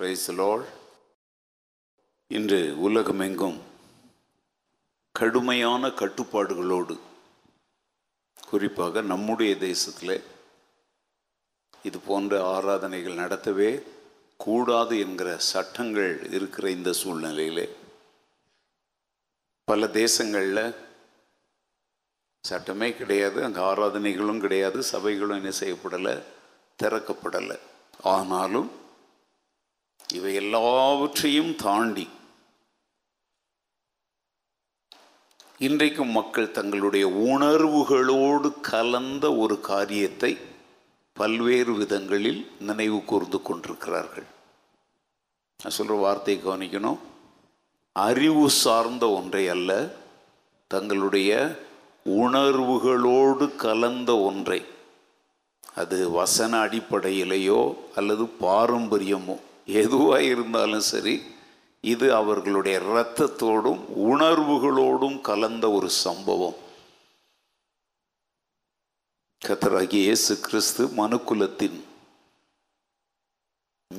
Praise the Lord. இன்று உலகமெங்கும் கடுமையான கட்டுப்பாடுகளோடு, குறிப்பாக நம்முடைய தேசத்தில் இது போன்ற ஆராதனைகள் நடத்தவே கூடாது என்கிற சட்டங்கள் இருக்கிற இந்த சூழ்நிலையிலே பல தேசங்களில் சட்டமே கிடையாது, அங்கே ஆராதனைகளும் கிடையாது, சபைகளும் என்ன செய்யப்படலை, திறக்கப்படலை. ஆனாலும் இவை எல்லாவற்றையும் தாண்டி இன்றைக்கும் மக்கள் தங்களுடைய உணர்வுகளோடு கலந்த ஒரு காரியத்தை பல்வேறு விதங்களில் நினைவு கூர்ந்து கொண்டிருக்கிறார்கள். நான் சொல்கிற வார்த்தையை கவனிக்கணும். அறிவு சார்ந்த ஒன்றை அல்ல, தங்களுடைய உணர்வுகளோடு கலந்த ஒன்றை, அது வசன அடிப்படையிலேயோ அல்லது பாரம்பரியமோ எதுவாக இருந்தாலும் சரி, இது அவர்களுடைய இரத்தத்தோடும் உணர்வுகளோடும் கலந்த ஒரு சம்பவம். கர்த்தராகிய இயேசு கிறிஸ்து மனுக்குலத்தின்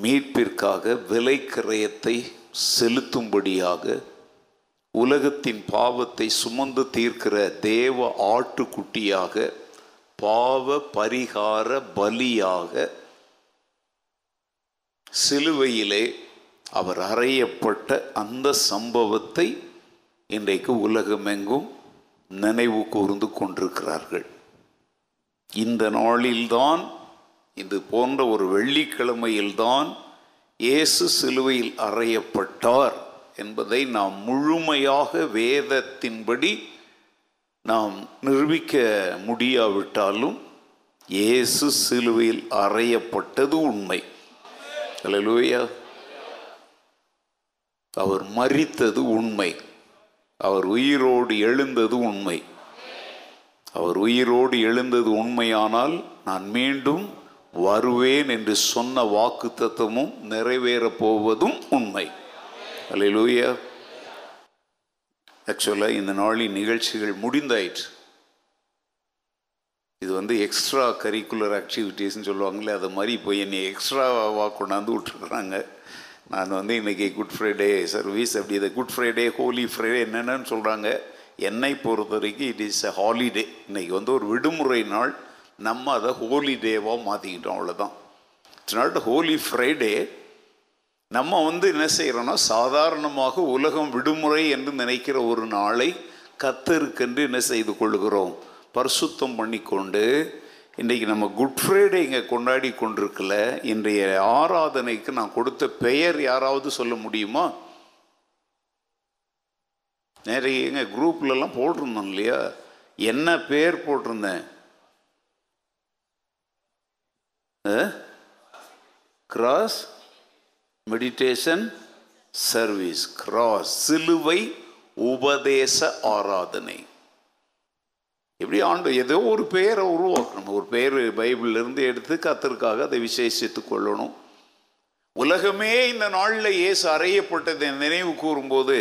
மீட்பிற்காக விலை கிரயத்தை செலுத்தும்படியாக உலகத்தின் பாவத்தை சுமந்து தீர்க்கிற தேவ ஆட்டுக்குட்டியாக, பாவ பரிகார பலியாக சிலுவையிலே அவர் அறையப்பட்ட அந்த சம்பவத்தை இன்றைக்கு உலகமெங்கும் நினைவு கூர்ந்து கொண்டிருக்கிறார்கள். இந்த நாளில்தான், இது போன்ற ஒரு வெள்ளிக்கிழமையில்தான் இயேசு சிலுவையில் அறையப்பட்டார் என்பதை நாம் முழுமையாக வேதத்தின்படி நாம் நிரூபிக்க முடியாவிட்டாலும் இயேசு சிலுவையில் அறையப்பட்டது உண்மை. அல்லேலூயா. அவர் மரித்தது உண்மை, அவர் உயிரோடு எழுந்தது உண்மை. அவர் உயிரோடு எழுந்தது உண்மையானால் நான் மீண்டும் வருவேன் என்று சொன்ன வாக்குத்தத்தமும் நிறைவேறப் போவதும் உண்மை. அல்லேலூயா. ஆக்சுவலாக இந்த நாளின் நிகழ்ச்சிகள் முடிந்தாயிற்று. இது எக்ஸ்ட்ரா கரிக்குலர் ஆக்டிவிட்டீஸ்ன்னு சொல்லுவாங்களே, அது மாதிரி இப்போ என்னை எக்ஸ்ட்ராவாக கொண்டாந்து விட்டுருக்குறாங்க. நான் இன்றைக்கி குட் ஃப்ரைடே சர்வீஸ், அப்படி இதை குட் ஃப்ரைடே, ஹோலி ஃப்ரைடே என்னென்னு சொல்கிறாங்க. என்னை பொறுத்த வரைக்கும் இட் இஸ் எ ஹாலிடே. இன்றைக்கி ஒரு விடுமுறை நாள், நம்ம அதை ஹோலிடேவாக மாற்றிக்கிட்டோம், அவ்வளோதான். It's not Holy Friday. நம்ம என்ன செய்கிறோன்னா, சாதாரணமாக உலகம் விடுமுறை என்று நினைக்கிற ஒரு நாளை கர்த்தருக்கென்று என்ன செய்து கொள்கிறோம், பரிசுத்தம் பண்ணி கொண்டு இன்றைக்கி நம்ம குட் ஃப்ரைடே இங்கே கொண்டாடி கொண்டிருக்கல. இன்றைய ஆராதனைக்கு நான் கொடுத்த பெயர் யாராவது சொல்ல முடியுமா? நிறைய எங்கள் குரூப்லலாம் போட்டிருந்தோம் இல்லையா, என்ன பேர் போட்டிருந்தேன்? கிராஸ் மெடிடேஷன் சர்வீஸ், கிராஸ் சிலுவை உபதேச ஆராதனை. எப்படி ஆண்டு ஏதோ ஒரு பெயரை உருவாக்கணும். ஒரு பெயர் பைபிளிலிருந்து எடுத்து கர்த்தருக்காக அதை விசேஷித்து கொள்ளணும். உலகமே இந்த நாளில் இயேசு அறையப்பட்டதை நினைவு கூறும்போது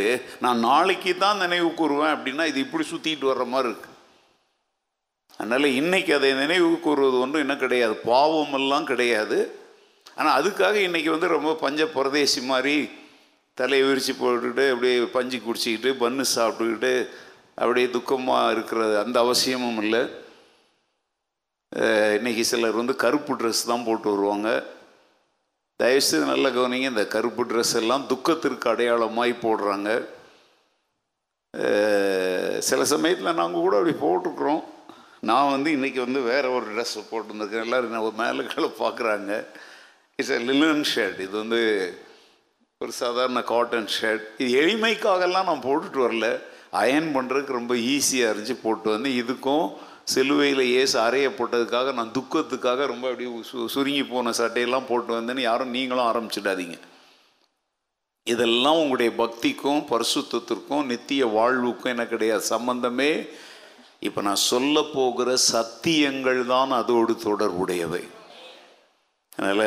நான் நாளைக்கு தான் நினைவு கூறுவேன் அப்படின்னா இது இப்படி சுற்றிட்டு வர்ற மாதிரி இருக்கு. அதனால் இன்றைக்கி அதை நினைவு கூறுவது ஒன்றும் என்ன கிடையாது, பாவமெல்லாம் கிடையாது. ஆனால் அதுக்காக இன்றைக்கி ரொம்ப பஞ்ச பிரதேசி மாதிரி தலையை விரித்து போட்டுக்கிட்டு அப்படியே பஞ்சு குடிச்சிக்கிட்டு பன்னு சாப்பிட்டுக்கிட்டு அப்படியே துக்கமாக இருக்கிறது அந்த அவசியமும் இல்லை. இன்றைக்கி சிலர் கருப்பு ட்ரெஸ் தான் போட்டு வருவாங்க. தயவுசெய்து நல்ல கவனிங்க, இந்த கருப்பு ட்ரெஸ் எல்லாம் துக்கத்திற்கு அடையாளமாய் போடுறாங்க. சில சமயத்தில் நாங்கள் கூட அப்படி போட்டிருக்கிறோம். நான் இன்றைக்கி வேறு ஒரு ட்ரெஸ் போட்டுருந்துருக்கேன். எல்லோரும் என்ன ஒரு மேலே கீழே பார்க்குறாங்க. இட்ஸ் எ லினன் ஷர்ட், இது ஒரு சாதாரண காட்டன் ஷர்ட். இது எளிமைக்காகலாம் நான் போட்டுட்டு வரல, அயன் பண்ணுறதுக்கு ரொம்ப ஈஸியாக இருந்துச்சு போட்டு. இதுக்கும் சிலுவையில் ஏசு அறையப்பட்டதுக்காக நான் துக்கத்துக்காக ரொம்ப அப்படி சுருங்கி போன சட்டையெல்லாம் போட்டு யாரும் நீங்களும் ஆரம்பிச்சிடாதீங்க. இதெல்லாம் உங்களுடைய பக்திக்கும் பரிசுத்தத்திற்கும் நித்திய வாழ்வுக்கும் என்ன கிடையாது சம்பந்தமே. இப்போ நான் சொல்ல போகிற சத்தியங்கள் தான் அதோடு தொடர்புடையவை. அதனால்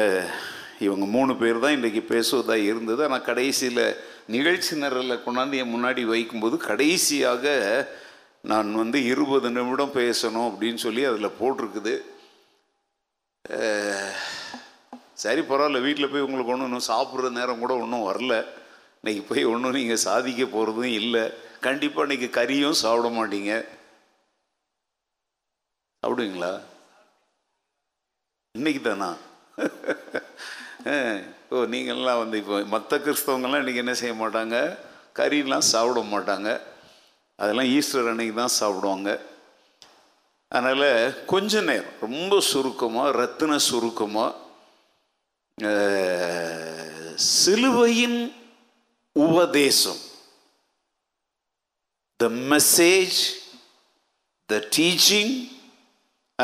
இவங்க 3 பேர் தான் இன்றைக்கி பேசுவதாக இருந்தது. ஆனால் கடைசியில் நிகழ்ச்சி நிரலில் கொண்டாந்து என் முன்னாடி வைக்கும்போது கடைசியாக நான் 20 நிமிடம் பேசணும் அப்படின்னு சொல்லி அதில் போட்டிருக்குது. சரி பரவாயில்ல, வீட்டில் போய் உங்களுக்கு ஒன்றும் இன்னும் சாப்பிட்ற நேரம் கூட ஒன்றும் வரல, இன்றைக்கி போய் ஒன்றும் நீங்கள் சாதிக்க போகிறதும் இல்லை, கண்டிப்பாக இன்றைக்கி கறியும் சாப்பிட மாட்டீங்க, சாப்பிடுவீங்களா இன்றைக்கி தானா? ஓ, நீங்கள்லாம் வந்து இப்போ மற்ற கிறிஸ்தவங்கள்லாம் இன்றைக்கி என்ன செய்ய மாட்டாங்க, கறிலாம் சாப்பிட மாட்டாங்க, அதெல்லாம் ஈஸ்டர் அன்னைக்கு தான் சாப்பிடுவாங்க. அதனால் கொஞ்ச நேரம் ரொம்ப சுருக்கமாக ரத்தின சுருக்கமாக சிலுவையின் உபதேசம், the message, the teaching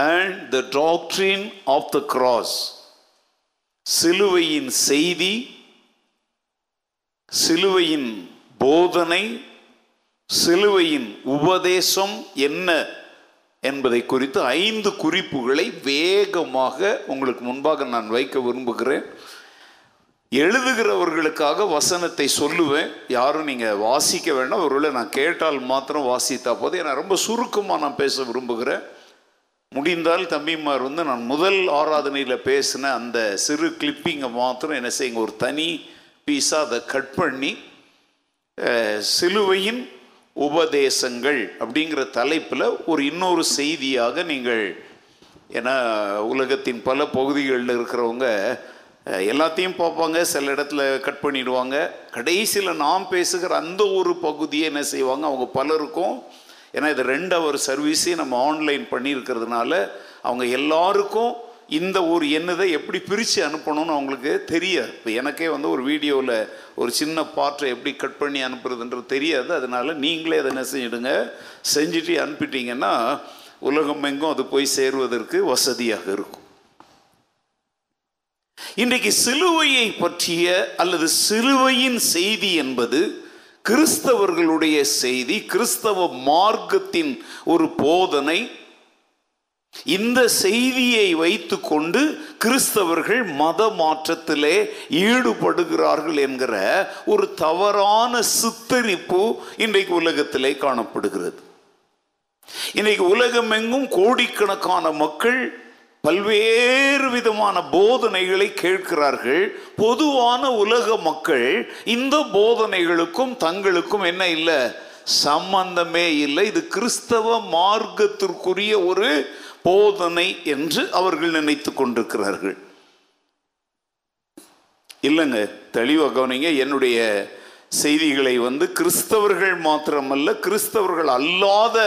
and the doctrine of the cross, சிலுவையின் செய்தி, சிலுவையின் போதனை, சிலுவையின் உபதேசம் என்ன என்பதை குறித்து 5 குறிப்புகளை வேகமாக உங்களுக்கு முன்பாக நான் வைக்க விரும்புகிறேன். எழுதுகிறவர்களுக்காக வசனத்தை சொல்லுவேன், யாரும் நீங்கள் வாசிக்க வேண்டாம், ஒருவேளை நான் கேட்டால் மாத்திரம் வாசித்தா போது, ஏன்னா ரொம்ப சுருக்கமாக நான் பேச விரும்புகிறேன். முடிந்தால் தம்பிமார் வந்து நான் முதல் ஆராதனையில் பேசின அந்த சிறு கிளிப்பிங்கை மாத்திரம் என்ன செய்யுங்க, ஒரு தனி பீஸாக அதை கட் பண்ணி சிலுவையின் உபதேசங்கள் அப்படிங்கிற தலைப்பில் ஒரு இன்னொரு செய்தியாக நீங்கள், ஏன்னா உலகத்தின் பல பகுதிகளில் இருக்கிறவங்க எல்லாத்தையும் பார்ப்பாங்க, சில இடத்துல கட் பண்ணிடுவாங்க, கடைசியில் நாம் பேசுகிற அந்த ஒரு பகுதியை என்ன செய்வாங்க அவங்க பலருக்கும், ஏன்னா இது 2 hour சர்வீஸையும் நம்ம ஆன்லைன் பண்ணியிருக்கிறதுனால அவங்க எல்லாருக்கும் இந்த ஒரு என்னதை எப்படி பிரித்து அனுப்பணும்னு அவங்களுக்கு தெரியாது. இப்போ எனக்கே வந்து ஒரு வீடியோவில் ஒரு சின்ன பாட்டை எப்படி கட் பண்ணி அனுப்புறதுன்றது தெரியாது, அதனால் நீங்களே அதை என்ன செஞ்சிடுங்க, செஞ்சுட்டு அனுப்பிட்டீங்கன்னா உலகம் எங்கும் அது போய் சேருவதற்கு வசதியாக இருக்கும். இன்றைக்கு சிலுவையை பற்றிய அல்லது சிலுவையின் செய்தி என்பது கிறிஸ்தவர்களுடைய செய்தி, கிறிஸ்தவ மார்க்கத்தின் ஒரு போதனை. இந்த செய்தியை வைத்து கொண்டு கிறிஸ்தவர்கள் மத மாற்றத்திலே ஈடுபடுகிறார்கள் என்கிற ஒரு தவறான சித்தரிப்பு இன்றைக்கு உலகத்திலே காணப்படுகிறது. இன்றைக்கு உலகமெங்கும் கோடிக்கணக்கான மக்கள் பல்வேறு விதமான போதனைகளை கேட்கிறார்கள். பொதுவான உலக மக்கள் இந்த போதனைகளுக்கும் தங்களுக்கும் என்ன இல்லை, சம்பந்தமே இல்லை, இது கிறிஸ்தவ மார்க்கத்திற்குரிய ஒரு போதனை என்று அவர்கள் நினைத்து கொண்டிருக்கிறார்கள். இல்லைங்க, தெளிவாக கவனிங்க, என்னுடைய செய்திகளை வந்து கிறிஸ்தவர்கள் மாத்திரமல்ல கிறிஸ்தவர்கள் அல்லாத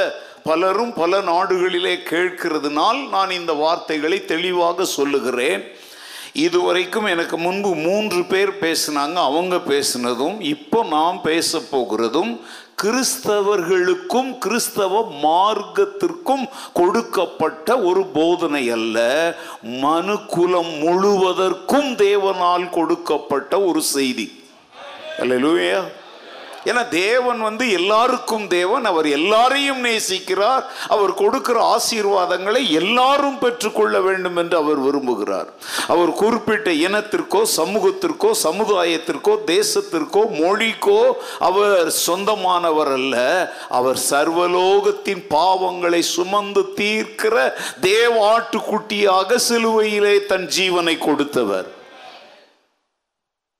பலரும் பல நாடுகளிலே கேட்கிறதுனால் நான் இந்த வார்த்தைகளை தெளிவாக சொல்லுகிறேன். இதுவரைக்கும் எனக்கு முன்பு 3 பேர் பேசினாங்க, அவங்க பேசினதும் இப்போ நாம் பேச போகிறதும் கிறிஸ்தவர்களுக்கும் கிறிஸ்தவ மார்க்கத்திற்கும் கொடுக்கப்பட்ட ஒரு போதனை அல்ல, மனுக்குலம் முழுவதற்கும் தேவனால் கொடுக்கப்பட்ட ஒரு செய்தி. அல்லேலூயா. ஏன்னா தேவன் வந்து எல்லாருக்கும் தேவன், அவர் எல்லாரையும் நேசிக்கிறார், அவர் கொடுக்கிற ஆசீர்வாதங்களை எல்லாரும் பெற்றுக்கொள்ள வேண்டும் என்று அவர் விரும்புகிறார். அவர் குறிப்பிட்ட இனத்திற்கோ சமூகத்திற்கோ சமுதாயத்திற்கோ தேசத்திற்கோ மொழிக்கோ அவர் சொந்தமானவர் அல்ல, அவர் சர்வலோகத்தின் பாவங்களை சுமந்து தீர்க்கிற தேவாட்டுக்குட்டியாக சிலுவையிலே தன் ஜீவனை கொடுத்தவர்.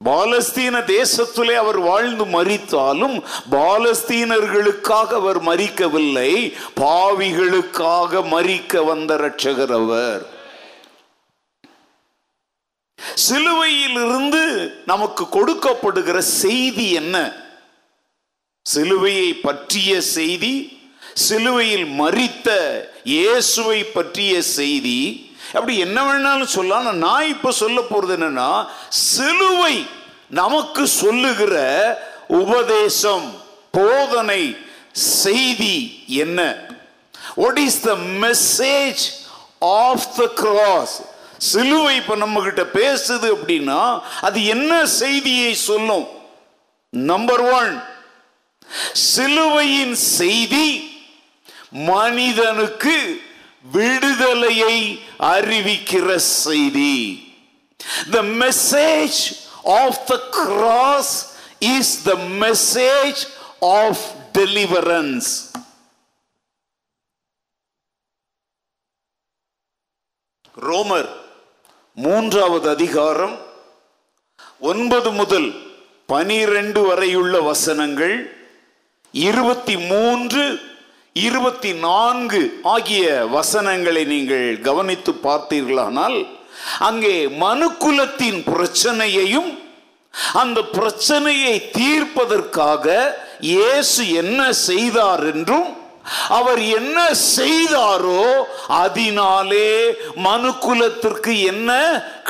பாலஸ்தீன தேசத்திலே அவர் வாழ்ந்து மரித்தாலும் பாலஸ்தீனர்களுக்காக அவர் மரிக்கவில்லை, பாவிகளுக்காக மரிக்க வந்த இரட்சகர் அவர். சிலுவையிலிருந்து நமக்கு கொடுக்கப்படுகிற செய்தி என்ன? சிலுவையை பற்றிய செய்தி, சிலுவையில் மரித்த இயேசுவை பற்றிய செய்தி. அப்படி என்ன வேணாலும் சொல்லலாம். நான் இப்ப சொல்ல போறது என்னன்னா, சிலுவை நமக்கு சொல்லுகிற உபதேசம், போதனை, செய்தி என்ன? What is the message of the cross? சிலுவை இப்ப நம்ம கிட்ட பேசுது அப்படின்னா அது என்ன செய்தியை சொல்லும்? நம்பர் 1, சிலுவையின் செய்தி மனிதனுக்கு விடுதலையை அறிவிக்கிற செய்தி. The message of the cross is the message of deliverance. ரோமர் மூன்றாவது அதிகாரம் 9 முதல் 12 வரையுள்ள வசனங்கள் 23, 24 ஆகிய வசனங்களை நீங்கள் கவனித்து பார்த்தீர்களானால் அங்கே மனுக்குலத்தின் பிரச்சனையையும் அந்த பிரச்சனையை தீர்ப்பதற்காக இயேசு என்ன செய்தார் என்றும் அவர் என்ன செய்தாரோ அதனாலே மனுக்குலத்திற்கு என்ன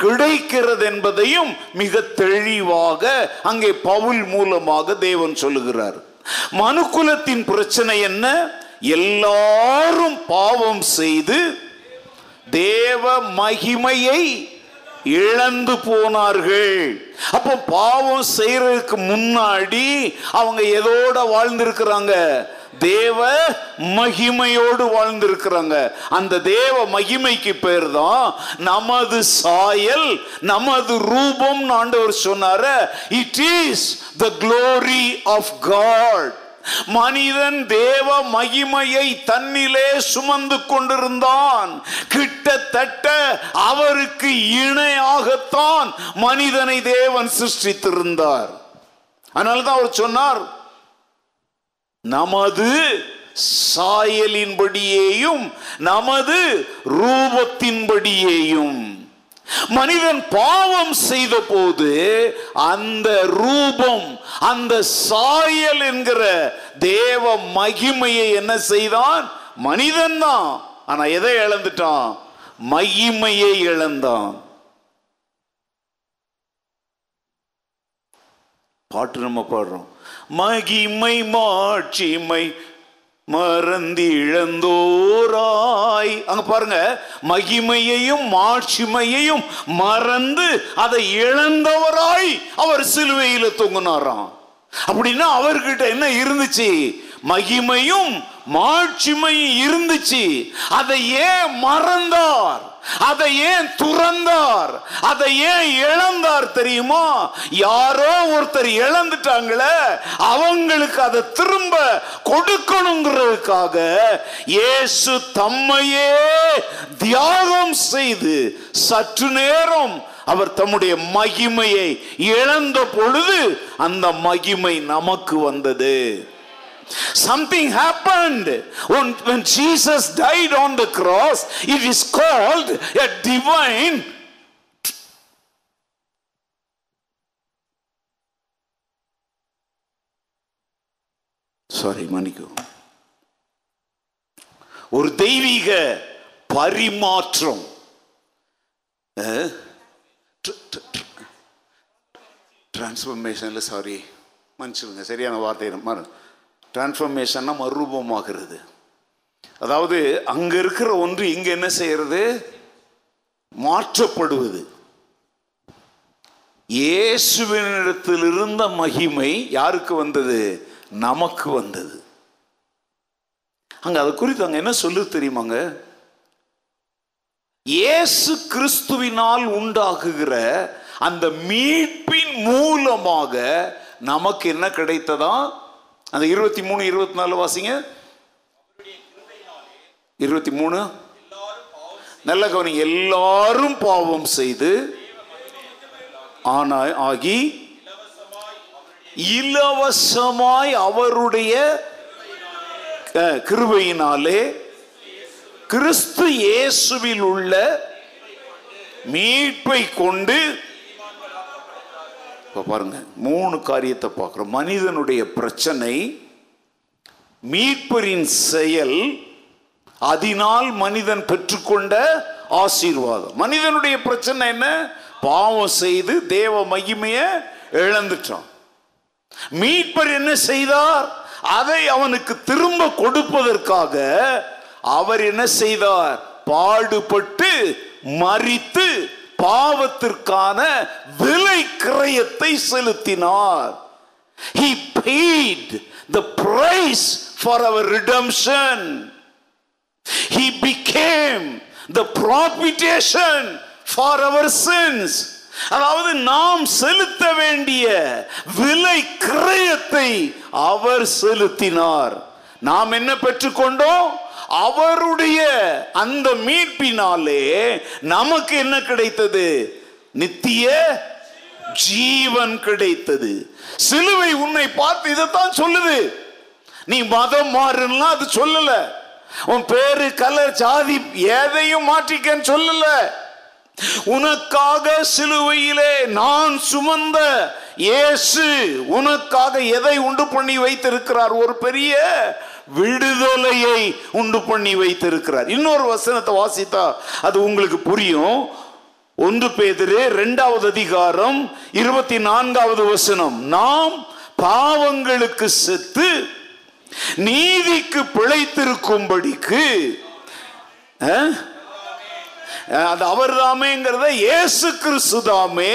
கிடைக்கிறது என்பதையும் மிக தெளிவாக அங்கே பவுல் மூலமாக தேவன் சொல்லுகிறார். மனுக்குலத்தின் பிரச்சனை என்ன? எல்லாரும் பாவம் செய்து தேவ மகிமையை இழந்து போனார்கள். அப்போ பாவம் செய்யறதுக்கு முன்னாடி அவங்க எதோட வாழ்ந்திருக்கிறாங்க? தேவ மகிமையோடு வாழ்ந்திருக்கிறாங்க. அந்த தேவ மகிமைக்கு பேர் தான் நமது சாயல், நமது ரூபம். ஆண்டவர் சொன்னாரு, it is the glory of God. மனிதன் தேவ மகிமையை தன்னிலே சுமந்து கொண்டிருந்தான். கிட்டத்தட்ட அவருக்கு இணையாகத்தான் மனிதனை தேவன் சிருஷ்டித்திருந்தார். அதனால்தான் அவர் சொன்னார், நமது சாயலின்படியேயும் நமது ரூபத்தின்படியேயும். மனிதன் பாவம் செய்த போது அந்த ரூபம், அந்த சாயல் என்கிற தேவ மகிமையை என்ன செய்தான்? மனிதன் தான். ஆனா எதை இழந்துட்டான்? மகிமையை இழந்தான். பாட்டு நம்ம பாடுறோம், மகிமை மாட்சிமை மறந்திழந்தோராய். அங்க பாருங்க, மகிமையையும் மாட்சிமையையும் மறந்து அதை இழந்தவராய் அவர் சிலுவையில தொங்குனாராம். அப்படின்னா அவர்கிட்ட என்ன இருந்துச்சு? மகிமையும் மாட்சிமையும் இருந்துச்சு. அதை ஏன் மறந்தார்? அதை ஏன் துறந்தார்? அதை ஏன் இழந்தார் தெரியுமா? யாரோ ஒருத்தர் இழந்துட்டாங்களே, அவங்களுக்கு அதை திரும்ப கொடுக்கணுங்கிறதுக்காக இயேசு தம்மையே தியாகம் செய்து சற்று நேரம் அவர் தம்முடைய மகிமையை இழந்த பொழுது அந்த மகிமை நமக்கு வந்தது. Something happened when Jesus died on the cross. It is called a divine ஒரு தெய்வீக பரிமாற்றம். டிரான்ஸ்ஃபர்மேஷன்ல மன்னிச்சுங்க, சரியான வார்த்தை மாறு. டிரான்ஸ்ஃபர்மேஷன்னா மறுரூபமாகிறது. அதாவது அங்கே இருக்கிற ஒன்று இங்கே என்ன செய்யறது? மாற்றப்படுவது. இயேசுவினிடத்தில் இருந்த மகிமை யாருக்கு வந்தது? நமக்கு வந்தது. அங்கே அதை குறித்து அங்கே என்ன சொல்லு தெரியுமாங்க? இயேசு கிறிஸ்துவினால் உண்டாகுகிற அந்த மீட்பின் மூலமாக நமக்கு என்ன கிடைத்ததா? அந்த 23, 24 வாசிங்க. 23 நல்ல கவனிங்க. எல்லாரும் பாவம் செய்து ஆனா ஆகி இலவசமாய் அவருடைய கிருபையினாலே கிறிஸ்து இயேசுவில் உள்ள மீட்பை கொண்டு. இப்போ பாருங்க, 3 காரியத்தை பார்க்குறோம். மனிதனுடைய பிரச்சனை, மீட்பரின் செயல், அதனால் மனிதன் பெற்றுக்கொண்ட ஆசீர்வாதம். மனிதனுடைய பிரச்சனை என்ன? பாவம் செய்து தேவ மகிமையை இழந்துட்டான். மீட்பர் என்ன செய்தார்? அதை அவனுக்கு திரும்ப கொடுப்பதற்காக அவர் என்ன செய்தார்? பாடுபட்டு மரித்து பாவத்திற்கான விலை கிரயத்தை செலுத்தினார். He paid the price for our redemption. He became the propitiation for our sins. அதாவது நாம் செலுத்த வேண்டிய விலை கிரயத்தை அவர் செலுத்தினார். நாம் என்ன பெற்றுக்கொண்டோம்? அவருடைய அந்த மீட்பினாலே நமக்கு என்ன கிடைத்தது? நித்திய ஜீவன் கிடைத்தது. சிலுவை உன்னை பார்த்து இதைத்தான் சொல்லுது. நீ மதம் மாறுன்னா அது சொல்லல, உன் பேரு கலர் ஜாதி எதையும் மாற்றிக்கன்னு சொல்லல. உனக்காக சிலுவையிலே நான் சுமந்த இயேசு உனக்காக எதை உண்டு பண்ணி வைத்திருக்கிறார்? ஒரு பெரிய விடுதலையை உண்டு பண்ணி வைத்திருக்கிறார். இன்னொரு வசனத்தை வாசித்தா அது உங்களுக்கு புரியும். 1 பேதுரு 2ஆம் அதிகாரம் 24ஆவது வசனம், நாம் பாவங்களுக்கு செத்து நீதிக்கு பிழைத்திருக்கும்படிக்கு அது அவர் தாமேங்கிறத இயேசு கிறிஸ்து தாமே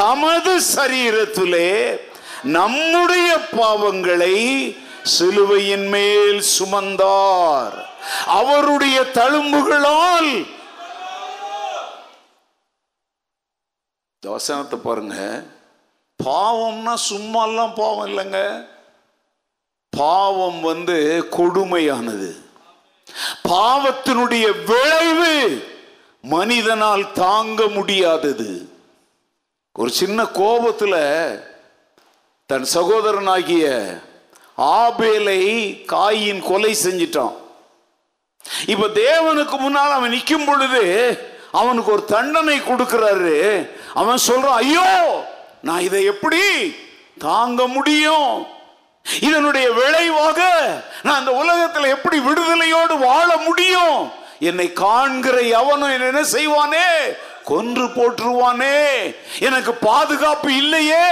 தமது சரீரத்திலே நம்முடைய பாவங்களை சிலுவையின் மேல் சுமந்தார். அவருடைய தழும்புகளால் வசனத்தை பாருங்க. பாவம்னா சும்மா எல்லாம் பாவம் இல்லைங்க. பாவம் கொடுமையானது. பாவத்தினுடைய விளைவு மனிதனால் தாங்க முடியாதது. ஒரு சின்ன கோபத்தில் தன் சகோதரனாகிய ஆபேலை காயின் கொலை செஞ்சிட்டான். இப்ப தேவனுக்கு முன்னால் அவன் நிற்கும் பொழுது அவனுக்கு ஒரு தண்டனை கொடுக்கிறாரு. அவன் சொல்றான், ஐயோ நான் இதை எப்படி தாங்க முடியும்? இதனுடைய விளைவாக நான் இந்த உலகத்தில் எப்படி விடுதலையோடு வாழ முடியும்? என்னை காண்கிற எவனும் என்ன செய்வானே? கொன்று போற்றுவானே. எனக்கு பாதுகாப்பு இல்லையே.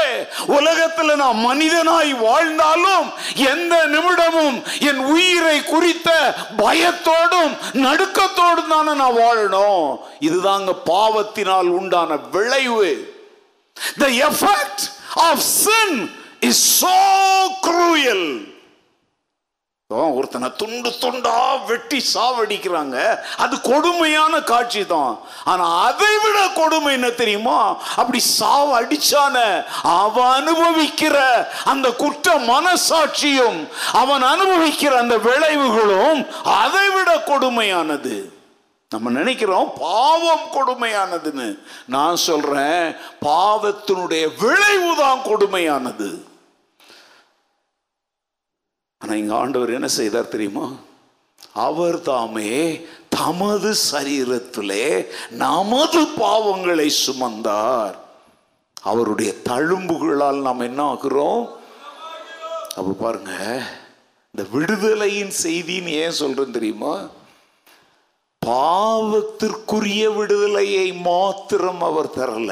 உலகத்தில் நான் மனிதனாய் வாழ்ந்தாலும் எந்த நிமிடமும் என் உயிரை குறித்த பயத்தோடும் நடுக்கத்தோடும் தானே நான் வாழணும். இதுதாங்க பாவத்தினால் உண்டான விளைவு. The effect of sin is so cruel. ஒருத்தனை துண்டு துண்டா வெட்டி சாவடிக்கிறாங்க. அது கொடுமையான காட்சி தான். ஆனா அதை விட கொடுமை என்ன தெரியுமா? அப்படி சாவ அடிச்சான அவன் அனுபவிக்கிற அந்த குற்ற மனசாட்சியும் அவன் அனுபவிக்கிற அந்த விளைவுகளும் அதை விட கொடுமையானது. நம்ம நினைக்கிறோம் பாவம் கொடுமையானதுன்னு. நான் சொல்றேன், பாவத்தினுடைய விளைவு தான் கொடுமையானது. ஆனால் எங்கள் ஆண்டவர் என்ன செய்தார் தெரியுமா? அவர் தாமே தமது சரீரத்திலே நமது பாவங்களை சுமந்தார். அவருடைய தழும்புகளால் நாம் என்ன ஆகிறோம்? அப்போ பாருங்க, இந்த விடுதலையின் செய்தின்னு ஏன் சொல்றேன்னு தெரியுமா? பாவத்திற்குரிய விடுதலையை மாத்திரம் அவர் தரல.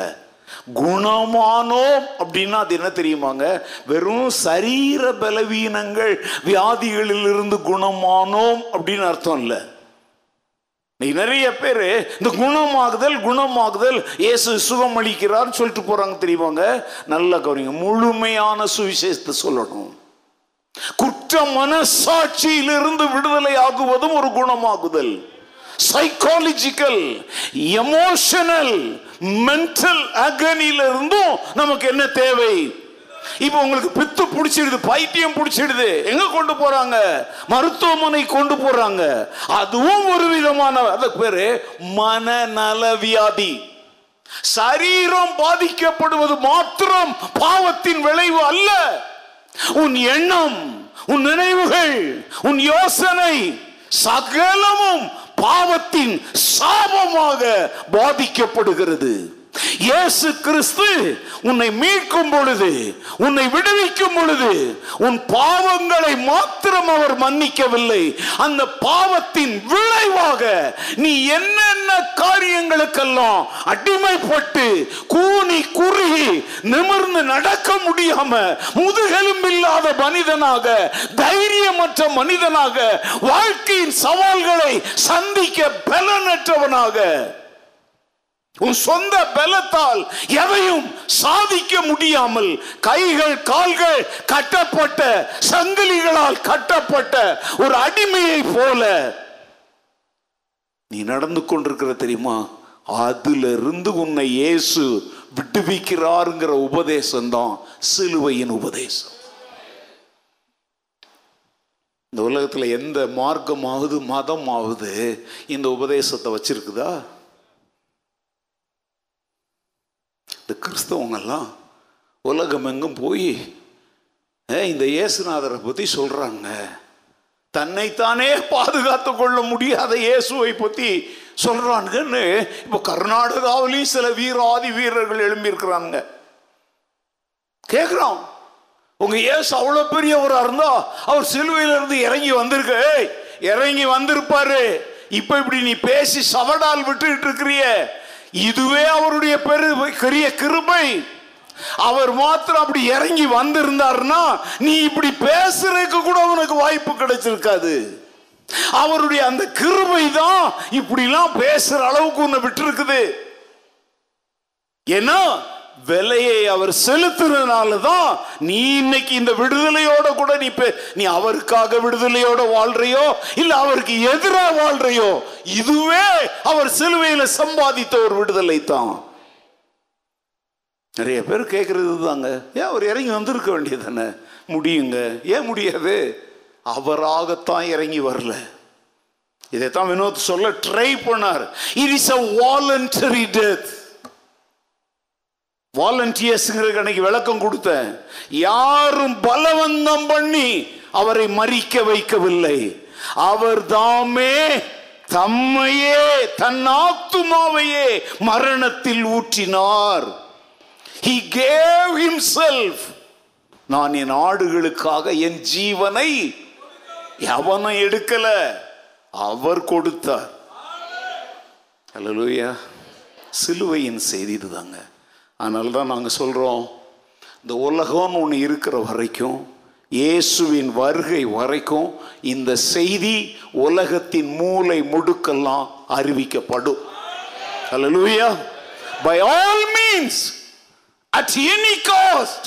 குணமானோம் அப்படின்னா அது என்ன தெரியுமாங்க? வெறும் சரீர பலவீனங்கள் வியாதிகளிலிருந்து குணமானோம் அப்படின்னு அர்த்தம் இல்லை. நிறைய பேரு இந்த குணமாகுதல் குணமாகுதல் இயேசு சுகமளிக்கிறார்னு சொல்லிட்டு போறாங்க. தெரியுமாங்க, நல்லா கவனிங்க, முழுமையான சுவிசேஷத்தை சொல்லணும். குற்ற மனசாட்சியிலிருந்து விடுதலை ஆகுவதும் ஒரு குணமாகுதல். சைக்காலஜிக்கல், எமோஷனல், மென்டல் அகனில இருந்தும் நமக்கு என்ன தேவை? இப்ப உங்களுக்கு பித்து பிடிச்சிடுது, பைத்தியம் பிடிச்சிடுது, எங்க கொண்டு போறாங்க? மருத்துவமனை கொண்டு போறாங்க. அதுவும் ஒரு விதமான பேரு மனநல வியாதி. சரீரம் பாதிக்கப்படுவது மாத்திரம் பாவத்தின் விளைவு அல்ல. உன் எண்ணம், உன் நினைவுகள், உன் யோசனை சகலமும் பாவத்தின் சாபமாக பாதிக்கப்படுகிறது. இயேசு கிறிஸ்து உன்னை மீட்கும் பொழுது, உன்னை விடுவிக்கும் பொழுது, உன் பாவங்களை மாத்திரம் அவர் மன்னிக்கவில்லை, அந்த பாவத்தின் விளைவாக நீ என்னென்ன காரியங்களுக்கெல்லாம் அடிமைப்பட்டு கூனி குறுகி நிமிர்ந்து நடக்க முடியாம முதுகெலும்பில்லாத மனிதனாக, தைரியமற்ற மனிதனாக, வாழ்க்கையின் சவால்களை சந்திக்க பலனற்றவனாக, உன் சொந்த பலத்தால் எதையும் சாதிக்க முடியாமல், கைகள் கால்கள் கட்டப்பட்ட சங்கிலிகளால் கட்டப்பட்ட ஒரு அடிமையை போல நீ நடந்து கொண்டிருக்கிற தெரியுமா? அதிலிருந்து உன்னை இயேசு விடுவிக்கிறாருங்கிற உபதேசம்தான் சிலுவையின் உபதேசம். இந்த உலகத்தில் எந்த மார்க்கமாவது மதமாவது இந்த உபதேசத்தை வச்சிருக்குதா? இந்த கிறிஸ்தவங்கள்லாம் உலகம் எங்கும் போய் இந்த இயேசுநாதரை பற்றி சொல்கிறாங்க. தன்னைத்தானே பாதுகாத்து கொள்ள முடியாத இயேசுவை பற்றி சொல்கிறானுங்கன்னு இப்போ கர்நாடகாவிலையும் சில வீராதி வீரர்கள் எழும்பியிருக்கிறாங்க. கேட்குறோம், உங்கள் இயேசு அவ்வளோ பெரியவராக இருந்தா அவர் சிலுவையிலிருந்து இறங்கி வந்திருக்கு, இறங்கி வந்திருப்பாரு. இப்போ இப்படி நீ பேசி சவடால் விட்டுக்கிட்டு இருக்கிறிய, இதுவே அவருடைய பெரிய கிருபை. அவர் மாத்திரம் அப்படி இறங்கி வந்திருந்தாருன்னா நீ இப்படி பேசுறதுக்கு கூட அவனுக்கு வாய்ப்பு கிடைச்சிருக்காது. அவருடைய அந்த கிருபை தான் இப்படிலாம் பேசுற அளவுக்கு உன்னை விட்டு இருக்குது. ஏன்னா விலையை அவர் செலுத்துறதுனால தான் நீ இன்னைக்கு இந்த விடுதலையோட கூட நீ அவருக்காக விடுதலையோட வாழ்றியோ இல்ல அவருக்கு எதிராக வாழ்றியோ, இதுவே அவர் சிலுவையில சம்பாதித்த ஒரு விடுதலை தான். நிறைய பேர் கேட்குறது தாங்க, ஏன் அவர் இறங்கி வந்திருக்க வேண்டியது தானே, முடியுங்க. ஏன் முடியாது? அவராகத்தான் இறங்கி வரல. இதைத்தான் வினோத் சொல்ல ட்ரை பண்ணார். It is a voluntary death. வாலண்டியர்ஸ்ங்கிறதுக்கு அன்னைக்கு விளக்கம் கொடுத்தேன். யாரும் பலவந்தம் பண்ணி அவரை மறிக்க வைக்கவில்லை. அவர் தாமே தம்மையே, தன் ஆத்துமாவையே மரணத்தில் ஊற்றினார். He gave himself. நான் என் ஆடுகளுக்காக என் ஜீவனை எவனை எடுக்கல, அவர் கொடுத்தார். அல்லேலூயா. சிலுவையின் செய்தி இதுதாங்க. அதனால தான் நாங்கள் சொல்கிறோம், இந்த உலகம்னு ஒன்று இருக்கிற வரைக்கும், இயேசுவின் வருகை வரைக்கும் இந்த செய்தி உலகத்தின் மூளை முடுக்கெல்லாம் அறிவிக்கப்படும். அல்லேலூயா. By all means, at any cost,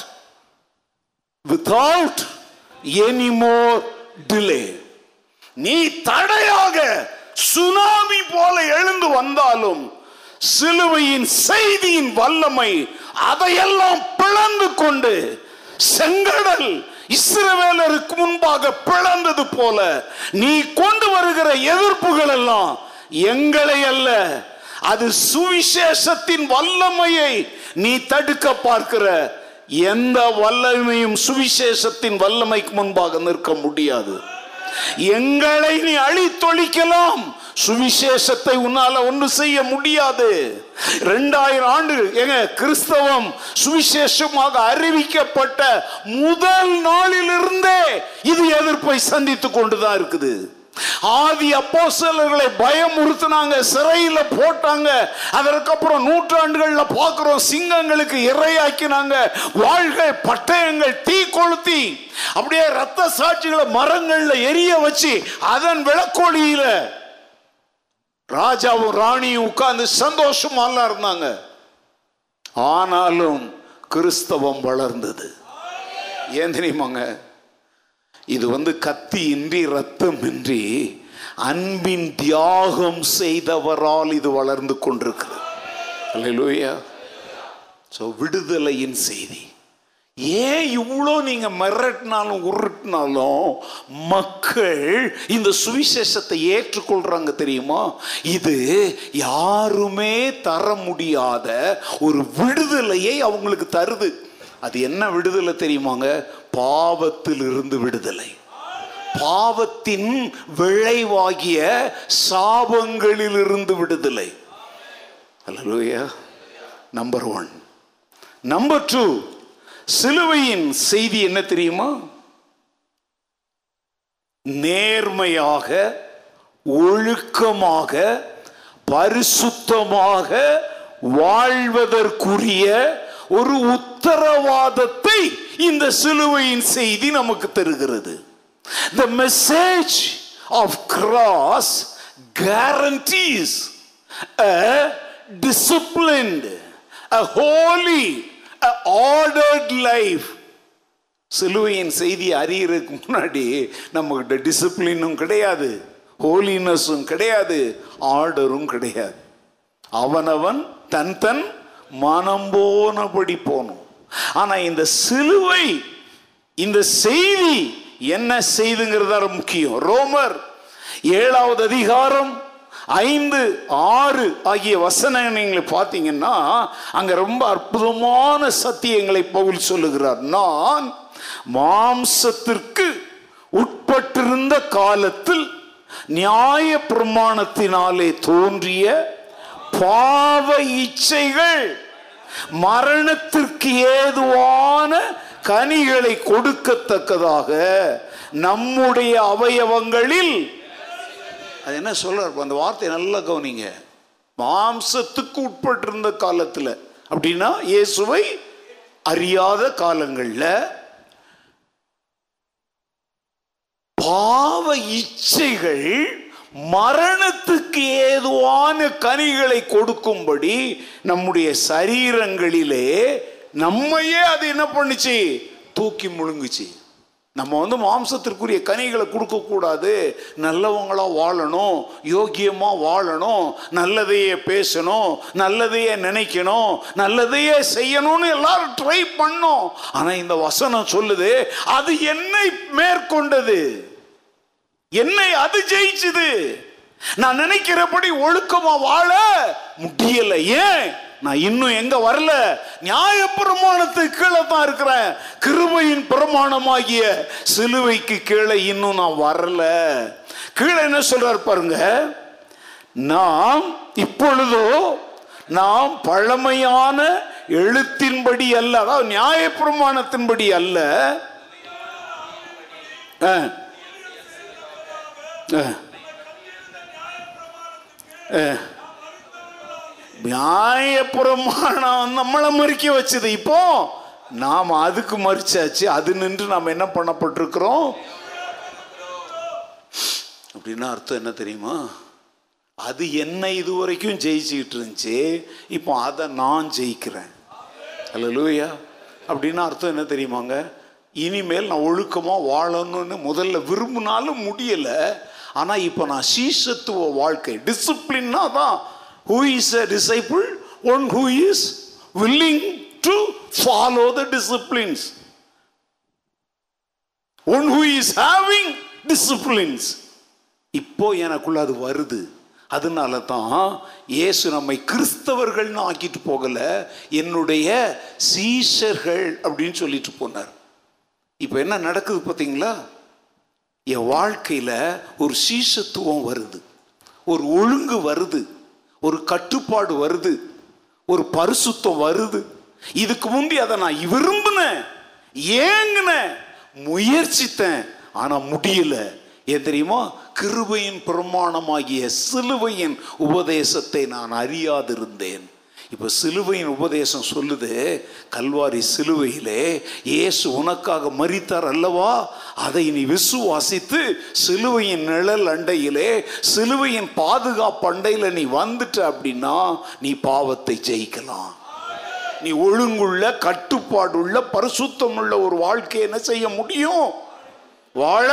without any more delay. நீ தடையாக சுனாமி போல எழுந்து வந்தாலும் சிலுவையின் செய்தியின் வல்லமை அதையெல்லாம் பிளந்து கொண்டு, செங்கடல் இஸ்ரவேலருக்கு முன்பாக பிளந்தது போல, நீ கொண்டு வருகிற எதிர்ப்புகள் எல்லாம் எங்களை அல்ல, அது சுவிசேஷத்தின் வல்லமையை நீ தடுக்க பார்க்கிற எந்த வல்லமையும் சுவிசேஷத்தின் வல்லமைக்கு முன்பாக நிற்க முடியாது. எங்களை நீ அழித்தொழிக்கலாம், சுவிசேஷத்தை உன்னால ஒன்று செய்ய முடியாது. 2000 ஆண்டுகள் எங்க கிறிஸ்தவம் சுவிசேஷமாக அறிவிக்கப்பட்ட முதல் நாளிலிருந்தே இது எதிர்ப்பை சந்தித்து கொண்டுதான் இருக்குது. ஆதி அப்போஸ்தலர்களை பயமுறுத்தினாங்க, சிறையில போட்டாங்க, அதற்கப்புறம் நூற்றாண்டுகள்ல பார்க்கிறோம் சிங்கங்களுக்கு இரையாக்கினாங்க, வாள்கள் பட்டயங்கள் தீ கொளுத்தி அப்படியே ரத்த சாட்சிகளை மரங்கள்ல எரிய வச்சு அதன் விளக்கொலியில ராஜாவும் ராணியும் உட்கார்ந்து சந்தோஷமாலாம் இருந்தாங்க. ஆனாலும் கிறிஸ்தவம் வளர்ந்தது. ஏன் தெரியுமாங்க? இது கத்தி இன்றி ரத்தம் இன்றி அன்பின் தியாகம் செய்தவரால் இது வளர்ந்து கொண்டிருக்கிறது. அல்லேலூயா. சோ விடுதலையின் செய்தி. ஏன் இவ்வளோ நீங்க மிரட்டினாலும் உருட்டினாலும் மக்கள் இந்த சுவிசேஷத்தை ஏற்றுக்கொள்றாங்க தெரியுமா? இது யாருமே தர முடியாத ஒரு விடுதலையை அவங்களுக்கு தருது. அது என்ன விடுதலை தெரியுமாங்க? பாவத்தில் இருந்து விடுதலை, பாவத்தின் விளைவாகிய சாபங்களில் இருந்து விடுதலை. அல்லேலூயா. நம்பர் 1. நம்பர் 2, சிலுவையின் செய்தி என்ன தெரியுமா? நேர்மையாக, ஒழுக்கமாக, பரிசுத்தமாக வாழ்வதற்குரிய ஒரு உத்தரவாதத்தை இந்த சிலுவையின் செய்தி நமக்கு தருகிறது. The message of cross guarantees a disciplined, a holy, a ordered life. சிலுவையின் செய்தி அறியறதுக்கு முன்னாடி நம்மகிட்ட டிசிப்ளினும் கிடையாது, ஹோலினஸும் கிடையாது, ஆர்டரும் கிடையாது. அவனவன் தன் தன் மனம் போனபடி போனும். ஆனா இந்த சிலுவை, இந்த செய்தி என்ன செய்துங்கிறது தான் முக்கியம். ரோமர் 7 அதிகாரம் 5, 6 ஆகிய வசனங்களை பார்த்தீங்கன்னா அங்க ரொம்ப அற்புதமான சத்தியங்களை பவுல் சொல்லுகிறார். நான் மாம்சத்திற்கு உட்பட்டிருந்த காலத்தில் நியாய பிரமாணத்தினாலே தோன்றிய பாவ இச்சைகள் மரணத்திற்கு ஏதுவான கனிகளை கொடுக்கத்தக்கதாக நம்முடைய அவயவங்களில், அது என்ன சொல்றார் அந்த வார்த்தை நல்லா கவனிங்க, மாம்சத்துக்கு உட்பட்டிருந்த காலத்தில் அப்படின்னா இயேசுவை அறியாத காலங்களில் பாவ இச்சைகள் மரணத்துக்கு ஏதுவான கனிகளை கொடுக்கும்படி நம்முடைய சரீரங்களிலே நம்மையே அது என்ன பண்ணுச்சு, தூக்கி முழுங்குச்சு. நம்ம மாம்சத்திற்குரிய கனிகளை கொடுக்கக்கூடாது, நல்லவங்களா வாழணும், யோக்கியமா வாழணும், நல்லதையே பேசணும், நல்லதையே நினைக்கணும், நல்லதையே செய்யணும்னு எல்லாரும் ட்ரை பண்ணோம். ஆனா இந்த வசனம் சொல்லுது அது என்னை மேற்கொண்டது, என்னை அது ஜெயிச்சுது. நான் நினைக்கிறபடி ஒழுக்கமா வாழ முடியல. ஏன்? நான் இன்னும் எங்க வரல, நியாய பிரமாணத்துக்கு கீழே தான் இருக்கிறேன். கிருபையின் பிரமாணமாகிய சிலுவைக்கு கீழே இன்னும் நான் வரல. கீழே என்ன சொல்றாரு பாருங்க, நாம் இப்பொழுதோ நாம் பழமையான எழுத்தின்படி அல்ல, அதாவது நியாய பிரமாணத்தின்படி அல்ல, நியாயப்பிரமாணம் நம்மளை மறிக்க வச்சது, இப்போ நாம் அதுக்கு மறிச்சாச்சு. அது நின்று நாம் என்ன பண்ணப்பட்டிருக்கிறோம் அப்படின்னா அர்த்தம் என்ன தெரியுமா, அது என்ன இதுவரைக்கும் ஜெயிச்சுக்கிட்டு இருந்துச்சு, இப்போ அதை நான் ஜெயிக்கிறேன். அல்லேலூயா. அப்படின்னா அர்த்தம் என்ன தெரியுமாங்க, இனிமேல் நான் ஒழுக்கமாக வாழணும்னு முதல்ல விரும்பினாலும் முடியலை, ஆனால் இப்போ நான் சீசத்துவ வாழ்க்கை, டிசிப்ளின்னா தான், who is a disciple, one who is willing to follow the disciplines, one who is having disciplines. இப்போ எனக்குள்ள அது வருது. அதனால தான் இயேசு நம்மை கிறிஸ்தவர்கள்னு ஆக்கிட்டு போகல, என்னுடைய சீஷர்கள் அப்படின்னு சொல்லிட்டு போனார். இப்போ என்ன நடக்குது பார்த்தீங்களா, என் வாழ்க்கையில் ஒரு சீஷத்துவம் வருது, ஒரு ஒழுங்கு வருது, ஒரு கட்டுப்பாடு வருது, ஒரு பரிசுத்தம் வருது. இதுக்கு முந்தி அதை நான் விரும்பினேன், ஏங்கினேன், முயற்சித்தேன், ஆனால் முடியல. ஏன் தெரியுமா, கிருபையின் பிரமாணமாகிய சிலுவையின் உபதேசத்தை நான் அறியாதிருந்தேன். இப்போ சிலுவையின் உபதேசம் சொல்லுது, கல்வாரி சிலுவையிலே இயேசு உனக்காக மரித்தார் அல்லவா, அதை நீ விசுவாசித்து சிலுவையின் நிழல் அண்டையிலே, சிலுவையின் பாதுகாப்பு அண்டையில் நீ வந்துட்ட அப்படின்னா நீ பாவத்தை ஜெயிக்கலாம். நீ ஒழுங்குள்ள, கட்டுப்பாடுள்ள, பரிசுத்தமுள்ள ஒரு வாழ்க்கை என்ன செய்ய முடியும், வாழ.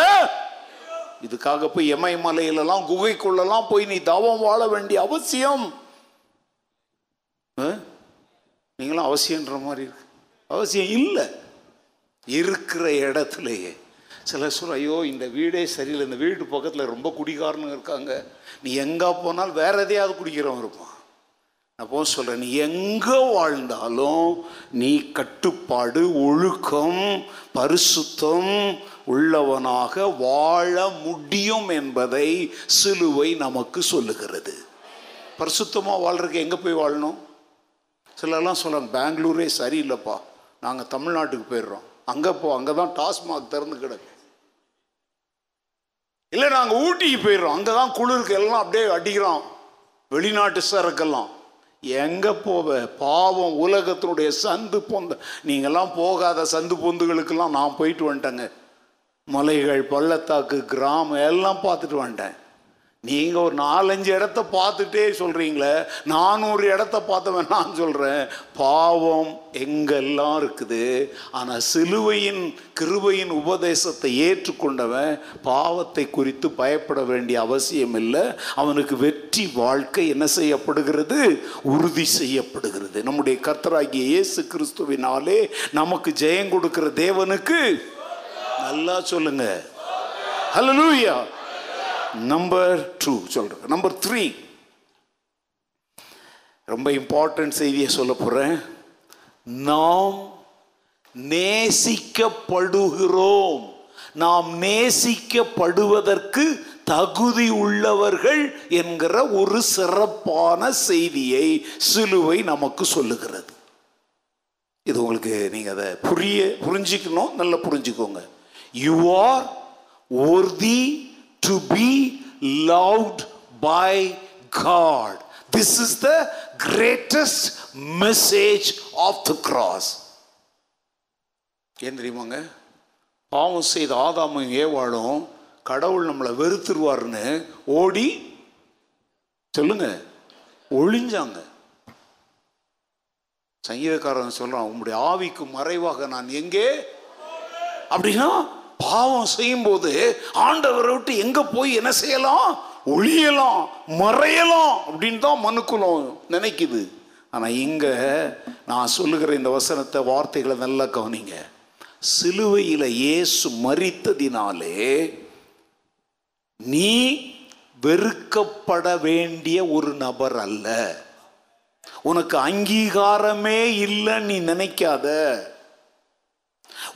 இதுக்காக போய் எமயமலையிலலாம் குகைக்குள்ளலாம் போய் நீ தவம் வாழ வேண்டிய அவசியம் நீங்களும் அவசியன்ற மாதிரி இருக்கு, அவசியம் இல்லை. இருக்கிற இடத்துலையே சில சொல்ல, ஐயோ இந்த வீடே சரியில்லை, இந்த வீட்டு பக்கத்தில் ரொம்ப குடிகாரனு இருக்காங்க, நீ எங்கே போனாலும் வேற எதையாவது குடிக்கிறவன் இருப்பான். நான் போக சொல்கிறேன், நீ எங்கே வாழ்ந்தாலும் நீ கட்டுப்பாடு, ஒழுக்கம், பரிசுத்தம் உள்ளவனாக வாழ முடியும் என்பதை சிலுவை நமக்கு சொல்லுகிறது. பரிசுத்தமாக வாழ்றதுக்கு எங்கே போய் வாழணும்? சிலர்லாம் சொல்கிறாங்க பெங்களூரே சரியில்லைப்பா, நாங்கள் தமிழ்நாட்டுக்கு போயிடுறோம், அங்கே போ, அங்கே தான் டாஸ்மாக் திறந்து கிடக்கு, இல்லை நாங்கள் ஊட்டிக்கு போயிடுறோம், அங்கே தான் குளிருக்கு எல்லாம் அப்படியே அடிக்கிறோம், வெளிநாட்டு சரக்கெல்லாம். எங்கே போவே, பாவம் உலகத்தினுடைய சந்து பொந்த, நீங்கள்லாம் போகாத சந்து பொந்துகளுக்கெல்லாம் நான் போயிட்டு வந்துட்டேங்க, மலைகள், பள்ளத்தாக்கு, கிராமம் எல்லாம் பார்த்துட்டு வந்துட்டேன். நீங்கள் ஒரு 4-5 இடத்த பார்த்துட்டே சொல்கிறீங்களே, 400 இடத்த பார்த்தவன் நான் சொல்கிறேன், பாவம் எங்கெல்லாம் இருக்குது. ஆனால் சிலுவையின் கிருபையின் உபதேசத்தை ஏற்றுக்கொண்டவன் பாவத்தை குறித்து பயப்பட வேண்டிய அவசியம் இல்லை, அவனுக்கு வெற்றி வாழ்க்கை என்ன செய்யப்படுகிறது, உறுதி செய்யப்படுகிறது. நம்முடைய கர்த்தராகிய இயேசு கிறிஸ்துவினாலே நமக்கு ஜெயம் கொடுக்கிற தேவனுக்கு அல்லா சொல்லுங்க. ஹல்லேலூயா. நம்பர் 2 சொல்றேன். நம்பர் 3 ரொம்ப இம்பார்ட்டன்ட் செய்தியை சொல்ல போறேன். நாம் நேசிக்கப்படுகிறோம். நாம் நேசிக்கப்படுவதற்கு தகுதி உள்ளவர்கள் என்கிற ஒரு சிறப்பான செய்தியை சிலுவை நமக்கு சொல்லுகிறது. இது உங்களுக்கு நீங்க அதை புரிஞ்சுக்கணும். நல்லா புரிஞ்சுக்கோங்க. You are worthy to be loved by God. This is the greatest message of the cross. ஏன் தெரியுமாங்க, பாவம் செய்த ஆதாமும் ஏவாளும் கடவுள் நம்மளை வெறுத்துருவார்னு ஓடி சொல்லுங்க ஒளிஞ்சாங்க. சங்கீதக்காரன் சொல்றான், உங்களுடைய ஆவிக்கு மறைவாக நான் எங்கே அப்படின்னா, பாவம் செய்யும் போது ஆண்டவரை விட்டு எங்க போய் என்ன செய்யலாம், ஒளியலாம், மறையலாம் அப்படின்னு தான் மனுக்குலம் நினைக்குது. ஆனா இங்க நான் சொல்லுகிற இந்த வசனத்தை வார்த்தைகளை நல்லா கவனிங்க. சிலுவையில இயேசு மரித்ததினாலே நீ வெறுக்கப்பட வேண்டிய ஒரு நபர் அல்ல. உனக்கு அங்கீகாரமே இல்லை நீ நினைக்காத.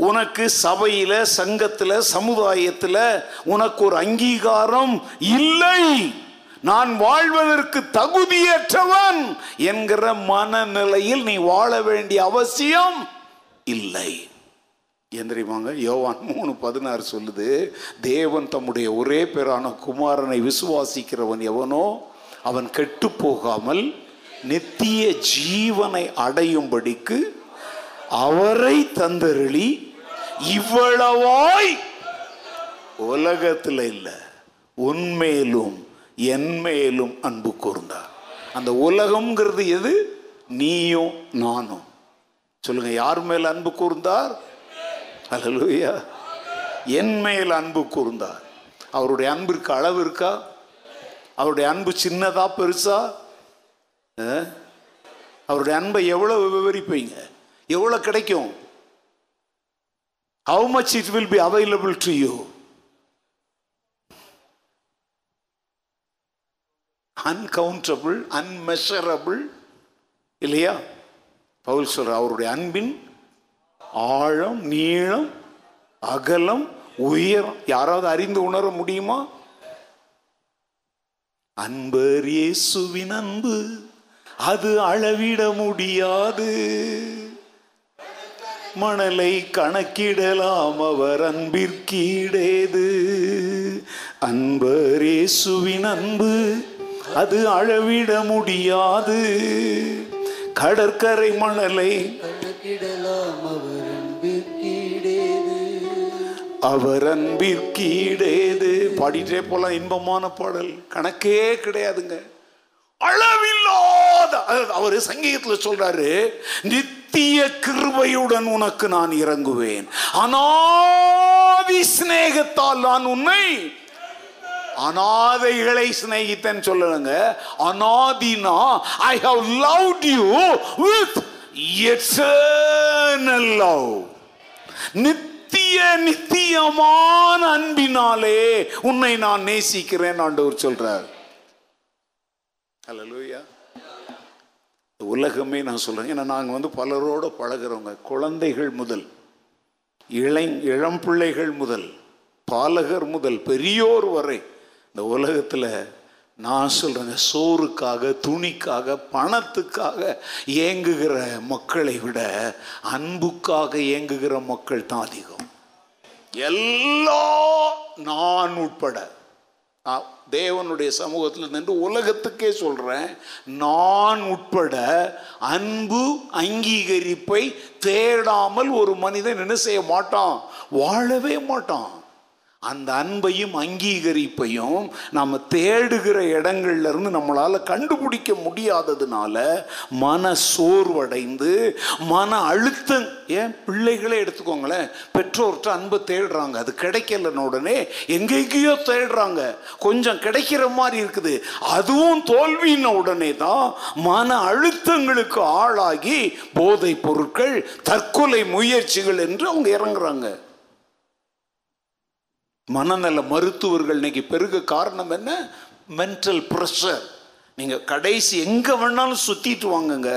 உனக்கு சபையில, சங்கத்துல, சமுதாயத்துல உனக்கு ஒரு அங்கீகாரம் இல்லை, நான் வாழ்வதற்கு தகுதியற்றவன் என்கிற மனநிலையில் நீ வாழ வேண்டிய அவசியம் இல்லை. ஏன் தெரியுமாங்க, யோவான் 3:16 சொல்லுது, தேவன் தம்முடைய ஒரே பேரான குமாரனை விசுவாசிக்கிறவன் எவனோ அவன் கெட்டு போகாமல் நித்திய ஜீவனை அடையும்படிக்கு அவரை தந்தருளி இவ்வளவாய் உலகத்தில் இல்லை உன்மேலும் என்மேலும் அன்பு கூர்ந்தார். அந்த உலகம்ங்கிறது எது? நீயும் நானும். சொல்லுங்க, யார் மேல் அன்பு கூர்ந்தார்? அல்லேலூயா. என் மேல் அன்பு கூர்ந்தார். அவருடைய அன்பிற்கு அளவு இருக்கா? அவருடைய அன்பு சின்னதா பெருசா? அவருடைய அன்பை எவ்வளவு விவரிப்பீங்க? எவ்வளவு கிடைக்கும்? How much it will be available to you? Uncountable, unmeasurable, இல்லையா? பவுல் சொல்ற, அவருடைய அன்பின் ஆழம், நீளம், அகலம், உயரம் யாராவது அறிந்து உணர முடியுமா? அன்பர் இயேசுவின் அன்பு அது அளவிட முடியாது. மணலை கணக்கிடலாம் அவர் அன்பிற்கீடேது. அன்பர் இயேசுவின் அன்பு அது அளவிட முடியாது. கடற்கரை மணலை கணக்கிடலாம் அவர் அன்பிற்கீடேது. அவர் அன்பிற்கீடேது. பாடிட்டே போலாம். இன்பமான பாடல், கணக்கே கிடையாதுங்க. அளவில்லாத அவரு சங்கீதத்துல சொல்றாரு, நித்திய கிருபையுடன் உனக்கு நான் இறங்குவேன், அநாதி சிநேகத்தால் நான் உன்னை, அநாதைகளை சிநேகித்தேன்னு சொல்லுங்க. அநாதினா I have loved you with eternal love. நித்திய நித்தியமான அன்பினாலே உன்னை நான் நேசிக்கிறேன் ஆண்டவர் சொல்றார். ஹல்லேலூயா. உலகமே நான் சொல்கிறேன், ஏன்னா நாங்கள் பலரோடு பழகிறவங்க. குழந்தைகள் முதல் இளம் பிள்ளைகள் முதல் பாலகர் முதல் பெரியோர் வரை இந்த உலகத்தில் நான் சொல்கிறேங்க, சோறுக்காக, துணிக்காக, பணத்துக்காக ஏங்குகிற மக்களை விட அன்புக்காக ஏங்குகிற மக்கள் தான் அதிகம். எல்லா நான் உட்பட தேவனுடைய சமூகத்தில் நின்று உலகத்துக்கே சொல்றேன், நான் உட்பட அன்பு அங்கீகரிப்பை தேடாமல் ஒரு மனிதன் என்ன செய்ய மாட்டான், வாழவே மாட்டான். அந்த அன்பையும் அங்கீகரிப்பையும் நம்ம தேடுகிற இடங்கள்ல இருந்து நம்மளால் கண்டுபிடிக்க முடியாததுனால மன சோர்வடைந்து மன அழுத்தம். ஏன் பிள்ளைகளே எடுத்துக்கோங்களேன், பெற்றோர்கிட்ட அன்பை தேடுறாங்க, அது கிடைக்கலன்னு உடனே எங்கெங்கேயோ தேடுறாங்க, கொஞ்சம் கிடைக்கிற மாதிரி இருக்குது, அதுவும் தோல்வின்ன உடனே தான் மன அழுத்தங்களுக்கு ஆளாகி போதைப் பொருட்கள், தற்கொலை முயற்சிகள் என்று அவங்க இறங்குறாங்க. மனநல மருத்துவர்கள் இன்னைக்கு பெருக காரணம் என்ன? Mental pressure. நீங்கள் கடைசி எங்கே வேணாலும் சுற்றிட்டு வாங்குங்க,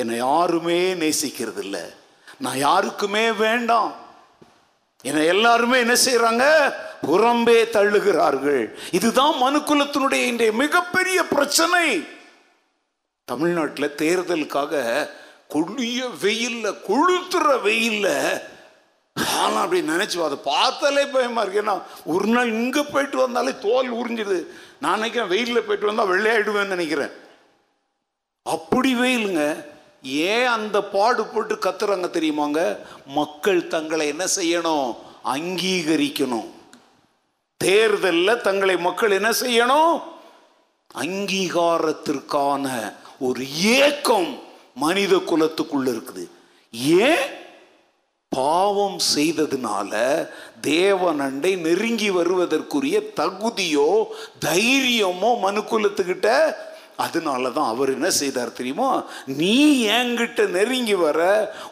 என்னை யாருமே நேசிக்கிறது இல்லை, நான் யாருக்குமே வேண்டாம், என்னை எல்லாருமே என்ன செய்கிறாங்க, புறம்பே தள்ளுகிறார்கள். இதுதான் மனுக்குலத்தினுடைய இன்றைய மிகப்பெரிய பிரச்சனை. தமிழ்நாட்டில் தேர்தலுக்காக கொள்ளிய வெயிலில், கொளுத்துற வெயிலில், ஆனால் அப்படி நினச்சி அதை பார்த்தாலே பயமாக இருக்கு. ஏன்னா ஒரு நாள் இங்கே போயிட்டு வந்தாலே தோல் உறிஞ்சிடுது. நான் நினைக்கிறேன் வெயிலில் போயிட்டு வந்தால் வெள்ளையாயிடுவேன்னு நினைக்கிறேன். அப்படி வெயிலுங்க. ஏன் அந்த பாடுபட்டு கத்துறாங்க தெரியுமாங்க? மக்கள் தங்களை என்ன செய்யணும், அங்கீகரிக்கணும். தேர்தலில் தங்களை மக்கள் என்ன செய்யணும், அங்கீகாரத்திற்கான ஒரு ஏக்கம் மனித குலத்துக்குள்ள இருக்குது. ஏன்? பாவம் செய்ததுனால தேவனண்டை நெருங்கி வருவதற்குரிய தகுதியோ தைரியமோ மனுக்குலத்துக்கிட்ட. அதனால தான் அவர் என்ன செய்தார் தெரியுமோ, நீ என்கிட்ட நெருங்கி வர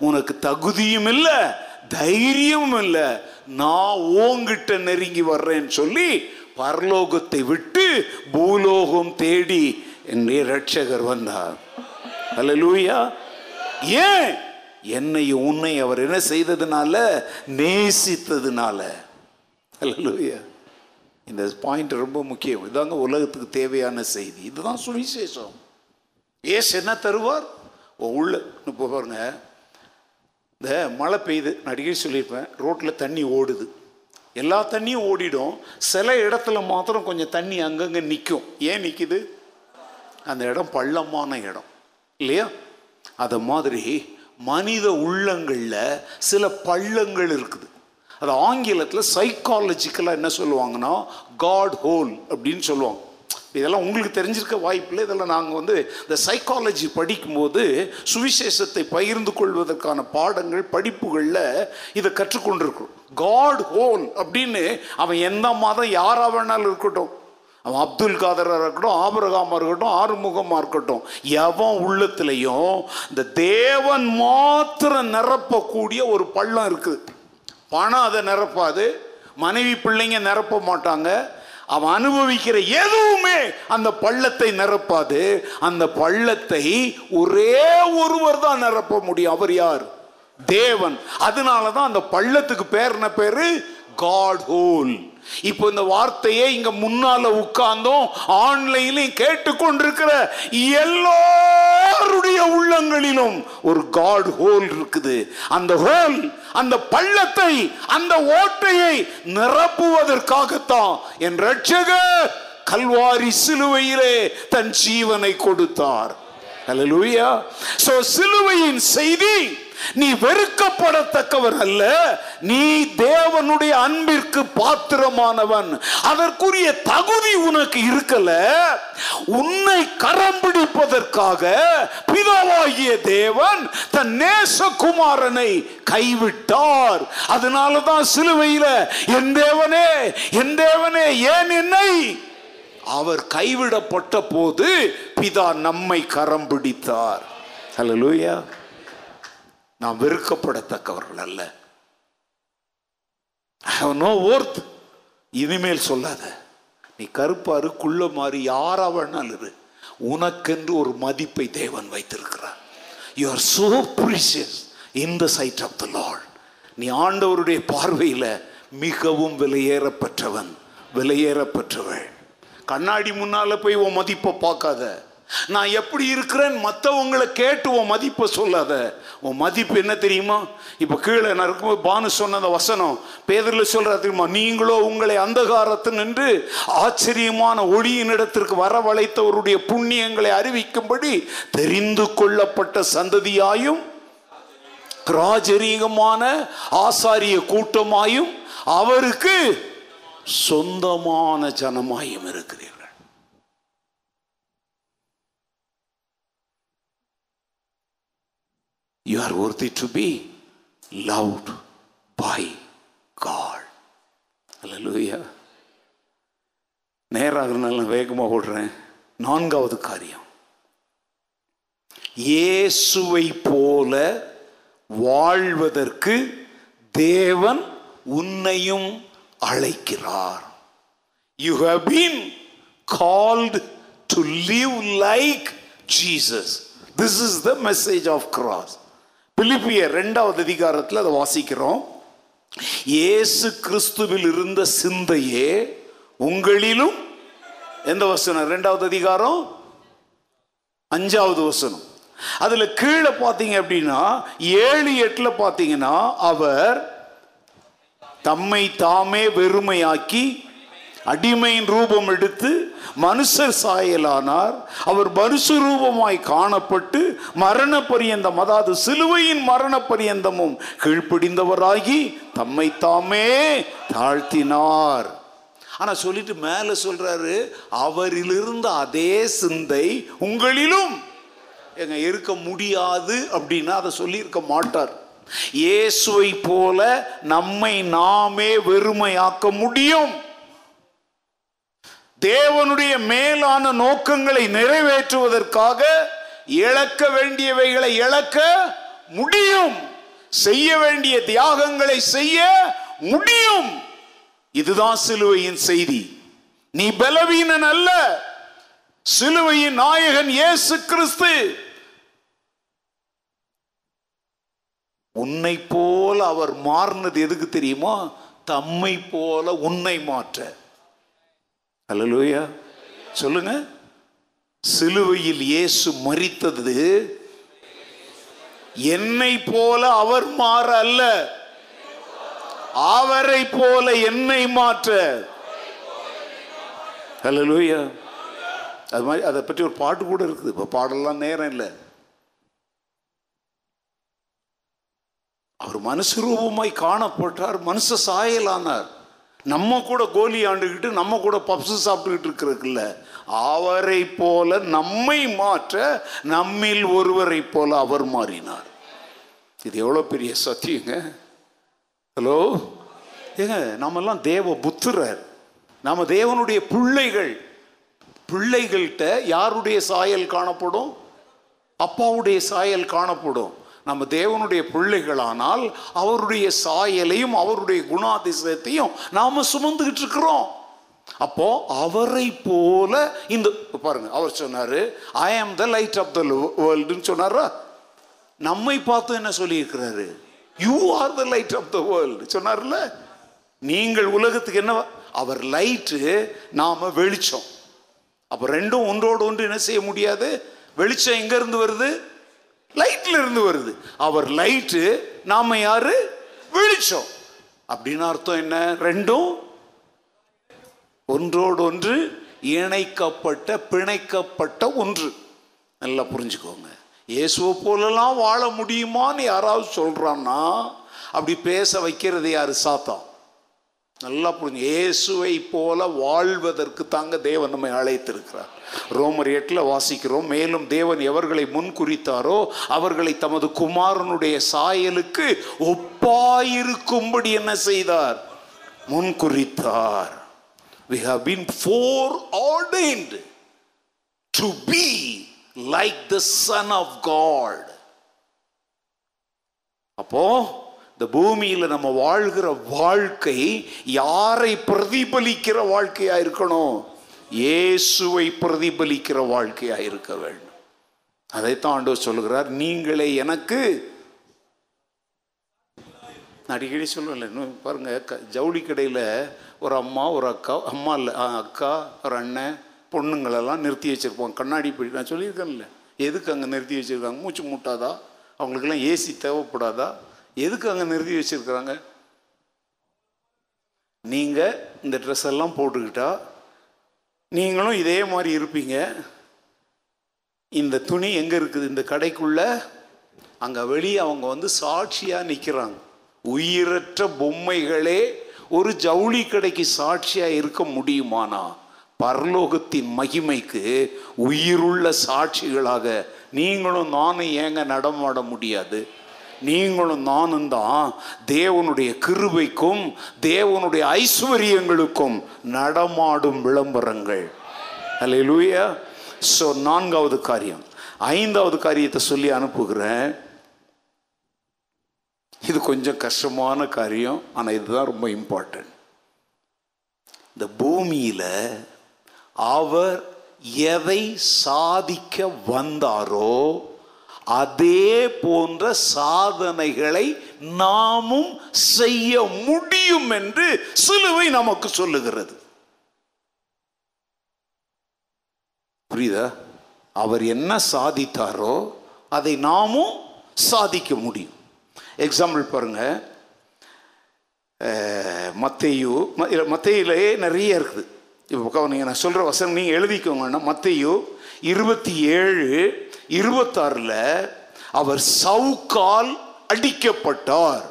உனக்கு தகுதியும் இல்லை தைரியமும் இல்லை, நான் ஓங்கிட்ட நெருங்கி வர்றேன்னு சொல்லி பரலோகத்தை விட்டு பூலோகம் தேடி என்னுடைய ரட்சகர் வந்தார். அல்லேலூயா. ஏன்? என்னையும் உன்னை அவர் என்ன செய்ததுனால, நேசித்ததுனால. அல்லேலூயா. இந்த பாயிண்ட் ரொம்ப முக்கியம். இதாங்க உலகத்துக்கு தேவையான செய்தி. இதுதான் சுவிசேஷம். ஏசு என்ன தருவார்? உள்ள இப்போ பாருங்க, இந்த மழை பெய்யுது, அடிக்கடி சொல்லியிருப்பேன், ரோட்டில் தண்ணி ஓடுது, எல்லா தண்ணியும் ஓடிடும், சில இடத்துல மாத்திரம் கொஞ்சம் தண்ணி அங்கங்கே நிற்கும். ஏன் நிற்குது? அந்த இடம் பள்ளமான இடம் இல்லையா? அது மாதிரி மனித உள்ளங்களில் சில பள்ளங்கள் இருக்குது. அது ஆங்கிலத்தில் சைக்காலஜிக்கலாக என்ன சொல்லுவாங்கன்னா, காட் ஹோல் அப்படின்னு சொல்லுவாங்க. இதெல்லாம் உங்களுக்கு தெரிஞ்சிருக்க வாய்ப்பில்லை. இதெல்லாம் நாங்கள் இந்த சைக்காலஜி படிக்கும்போது சுவிசேஷத்தை பகிர்ந்து கொள்வதற்கான பாடங்கள் படிப்புகளில் இதை கற்றுக்கொண்டிருக்கிறோம். காட் ஹோல் அப்படின்னு அவன் எந்த மாதம் யாராக வேணாலும் இருக்கட்டும், அவன் அப்துல் காதராக இருக்கட்டும், ஆபிரகாமாக இருக்கட்டும், ஆறுமுகமாக இருக்கட்டும், எவன் உள்ளத்துலையும் இந்த தேவன் மாத்திரம் நிரப்பக்கூடிய ஒரு பள்ளம் இருக்குது. பணம் அதை நிரப்பாது, மனைவி பிள்ளைங்க நிரப்ப மாட்டாங்க, அவன் அனுபவிக்கிற எதுவுமே அந்த பள்ளத்தை நிரப்பாது. அந்த பள்ளத்தை ஒரே ஒருவர் தான் நிரப்ப முடியும். அவர் யார்? தேவன். அதனால தான் அந்த பள்ளத்துக்கு பேர் என்ன பேரு? God hole. இப்போ இந்த வார்த்தையே இங்க முன்னால உட்கார்ந்தோம் ஆன்லைன்லயும் கேட்டுக்கொண்டிருக்கிற எல்லாருடைய உள்ளங்களிலும் ஒரு காட் ஹோல் இருக்குது. அந்த ஹோல், அந்த பள்ளத்தை, அந்த ஓட்டையை நிரப்புவதற்காகத்தான் என் ரட்சகர் கல்வாரி சிலுவையிலே தன் ஜீவனை கொடுத்தார். அல்லேலூயா. சோ சிலுவையின் செய்தி, நீ வெறுக்கப்படத்தக்கவர் அல்ல, நீ தேவனுடைய அன்பிற்கு பாத்திரமானவன், அதற்குரிய தகுதி உனக்கு இருக்கல. உன்னை கரம் பிடிப்பதற்காக பிதாவாகிய தேவன் தன் நேசகுமாரனை கைவிட்டார். அதனால தான் சிலுவையில என் தேவனே என் தேவனே ஏன் என்னை, அவர் கைவிடப்பட்ட போது பிதா நம்மை கரம் பிடித்தார். அல்லேலூயா. நாம் வெறுக்கப்படத்தக்கவர்கள் அல்ல. இனிமேல் சொல்லாத, நீ கருப்பாரு குள்ள மாறி யாரா வேணாலும் இரு, உனக்கென்று ஒரு மதிப்பை தேவன் வைத்திருக்கிறார். You are so precious in the sight of the Lord. நீ ஆண்டவருடைய பார்வையில் மிகவும் விலையேறப்பட்டவன், விலையேறப்பட்டவள். கண்ணாடி முன்னால போய் உன் மதிப்பை பார்க்காத. நான் எப்படி இருக்கிறேன் மற்றவங்களை கேட்டு உன் மதிப்பை சொல்லாத. உன் மதிப்பு என்ன தெரியுமா? இப்போ கீழே நான் இருக்கும்போது பானு சொன்ன அந்த வசனம் பேதுருல சொல்கிறா தெரியுமா, நீங்களோ உங்களை அந்தகாரத்து நின்று ஆச்சரியமான ஒளியினிடத்திற்கு வரவழைத்தவருடைய புண்ணியங்களை அறிவிக்கும்படி தெரிந்து கொள்ளப்பட்ட சந்ததியாயும் ராஜரீகமான ஆசாரிய கூட்டமாயும் அவருக்கு சொந்தமான ஜனமாயும் இருக்கிறீர்கள். You are worthy to be loved by God. Hallelujah. நேராகிறனால நான் வேகமாக ஓடுறேன். 4வது காரியம், இயேசுவை போல வாழ்வதற்கு தேவன் உன்னையும் அழைக்கிறார். You have been called to live like Jesus. This is the message of cross. பிலிப்பியர் 2வது அதிகாரத்தில் அதை வாசிக்கிறோம். இயேசு கிறிஸ்துவில் இருந்த சிந்தையே உங்களிலும், எந்த வசனம்? 2வது அதிகாரம் 5வது வசனம். அதுல கீழே பார்த்தீங்க அப்படின்னா 7, 8ல பார்த்தீங்கன்னா, அவர் தம்மை தாமே வெறுமையாக்கி அடிமையின் ரூபம் எடுத்து மனுஷர் சாயலானார். அவர் மனுஷ ரூபமாய் காணப்பட்டு மரண பரியந்தம், அதாவது சிலுவையின் மரண பரியந்தமும் கீழ்ப்படிந்தவராகி தம்மை தாமே தாழ்த்தினார். ஆனா சொல்லிட்டு மேல சொல்றாரு, அவரிலிருந்த அதே சிந்தை உங்களிலும். எங்க இருக்க முடியாது அப்படின்னா அதை சொல்லி இருக்க மாட்டார். இயேசுவை போல நம்மை நாமே வெறுமையாக்க முடியும். தேவனுடைய மேலான நோக்கங்களை நிறைவேற்றுவதற்காக இழக்க வேண்டியவைகளை இழக்க முடியும், செய்ய வேண்டிய தியாகங்களை செய்ய முடியும். இதுதான் சிலுவையின் செய்தி. நீ பலவீனன் அல்ல, சிலுவையின் நாயகன் இயேசு கிறிஸ்து உன்னை போல அவர் மாறினது எதுக்கு தெரியுமா? தம்மை போல உன்னை மாற்ற. அல்லேலூயா சொல்லுங்க. சிலுவையில் இயேசு மரித்தது என்னை போல அவர் மாற அல்ல, அவரை போல என்னை மாற்ற. அல்லேலூயா. அது மாதிரி அதை பற்றி ஒரு பாட்டு கூட இருக்குது. இப்போ பாடலாம் நேரம் இல்லை. அவர் மனுஷ ரூபமாய் காணப்பட்டார், மனுஷ சாயலானார். நம்ம கூட கோலி ஆண்டுகிட்டு நம்ம கூட பப்ஸு சாப்பிட்டுக்கிட்டு இருக்கிறதுக்குல்ல, அவரை போல நம்மை மாற்ற நம்மில் ஒருவரை போல அவர் மாறினார். இது எவ்வளோ பெரிய சத்தியங்க. ஹலோ ஏங்க, நாமெல்லாம் தேவ புத்திரர், நாம் தேவனுடைய பிள்ளைகள். பிள்ளைகள்கிட்ட யாருடைய சாயல் காணப்படும்? அப்பாவுடைய சாயல் காணப்படும். நம்ம தேவனுடைய பிள்ளைகளானால் அவருடைய சாயலையும் அவருடைய குணாதிசயத்தையும் நாம் சுமந்துக்கிட்டு இருக்கிறோம். அப்போ அவரை போல இந்த பாருங்க, அவர் சொன்னார், ஐ ஆம் த லைட் ஆஃப் த வேர்ல்டுன்னு சொன்னாரா? நம்மை பார்த்து என்ன சொல்லியிருக்கிறாரு? You are the light of the world சொன்னார்ல. நீங்கள் உலகத்துக்கு என்ன? அவர் லைட்டு, நாம் வெளிச்சம். அப்போ ரெண்டும் ஒன்றோடு ஒன்று என்ன செய்ய முடியாது. வெளிச்சம் எங்கேருந்து வருது? லைட்ல இருந்து வருது. அவர் லைட்டு, நாம யாரு? வெளிச்சம். அப்படின்னு அர்த்தம் என்ன? ரெண்டும் ஒன்றோடு ஒன்று இணைக்கப்பட்ட பிணைக்கப்பட்ட ஒன்று. நல்லா புரிஞ்சுக்கோங்க. இயேசுவை போலலாம் வாழ முடியுமான்னு யாராவது சொல்றான்னா அப்படி பேச வைக்கிறது யாரு? சாத்தான். நல்லா புரிஞ்சு, இயேசுவை போல வாழ்வதற்கு தாங்க தேவன் நம்மை அழைத்திருக்கிறார். ரோமர் 8ல் வாசிக்கிறோம், மேலும் தேவன் எவர்களை முன்குறித்தாரோ அவர்களை தமது குமாரனுடைய சாயலுக்கு ஒப்பாயிருக்கும்படி என்ன செய்தார்? முன்குறித்தார். We have been foreordained to be like the Son of God. அப்போ இந்த பூமியில் நம்ம வாழ்கிற வாழ்க்கை யாரை பிரதிபலிக்கிற வாழ்க்கையா இருக்கணும்? இயேசுவை பிரதிபலிக்கிற வாழ்க்கையா இருக்க வேண்டும். அதைத்தான் ஆண்டவர் சொல்லுகிறார், நீங்களே எனக்கு. அடிக்கடி சொல்லுவேன், இன்னும் பாருங்க, ஜவுளி கடையில் ஒரு அம்மா ஒரு அக்கா, அம்மா இல்லை அக்கா, ஒரு அண்ணன், பொண்ணுங்களெல்லாம் நிறுத்தி வச்சிருப்போம். கண்ணாடி போய் நான் சொல்லியிருக்கேன்ல, எதுக்கு அங்கே நிறுத்தி வச்சிருக்காங்க? மூச்சு மூட்டாதா? அவங்களுக்கெல்லாம் ஏசி தேவைப்படாதா? எதுக்கு அங்கே நிறுத்தி வச்சிருக்கிறாங்க? நீங்கள் இந்த ட்ரெஸ் எல்லாம் போட்டுக்கிட்டா நீங்களும் இதே மாதிரி இருப்பீங்க. இந்த துணி எங்கே இருக்குது? இந்த கடைக்குள்ளே. அங்கே வெளியே அவங்க வந்து சாட்சியாக நிற்கிறாங்க. உயிரற்ற பொம்மைகளே ஒரு ஜவுளி கடைக்கு சாட்சியாக இருக்க முடியுமானா? பரலோகத்தின் மகிமைக்கு உயிருள்ள சாட்சிகளாக நீங்களும் நானும் ஏங்க நடமாட முடியாது? நீங்களும் நானும் தான் தேவனுடைய கிருபைக்கும் தேவனுடைய ஐஸ்வர்யங்களுக்கும் நடமாடும் விளம்பரங்கள். அல்லேலூயா. ஸோ 4வது காரியம். 5வது காரியத்தை சொல்லி அனுப்புகிறேன். இது கொஞ்சம் கஷ்டமான காரியம், ஆனால் இதுதான் ரொம்ப இம்பார்ட்டன்ட். இந்த பூமியில் அவர் எதை சாதிக்க வந்தாரோ அதே போன்ற சாதனைகளை நாமும் செய்ய முடியும் என்று சிலுவை நமக்கு சொல்லுகிறது. புரியுதா? அவர் என்ன சாதித்தாரோ அதை நாமும் சாதிக்க முடியும். எக்ஸாம்பிள் பாருங்க, மத்தேயிலே நிறைய இருக்குது. இப்போ நீங்கள் நான் சொல்கிற வசனம் நீங்கள் எழுதிக்கோங்கன்னா, மத்தேயு 27:26 அவர் சவுக்கால் அடிக்கப்பட்டார்.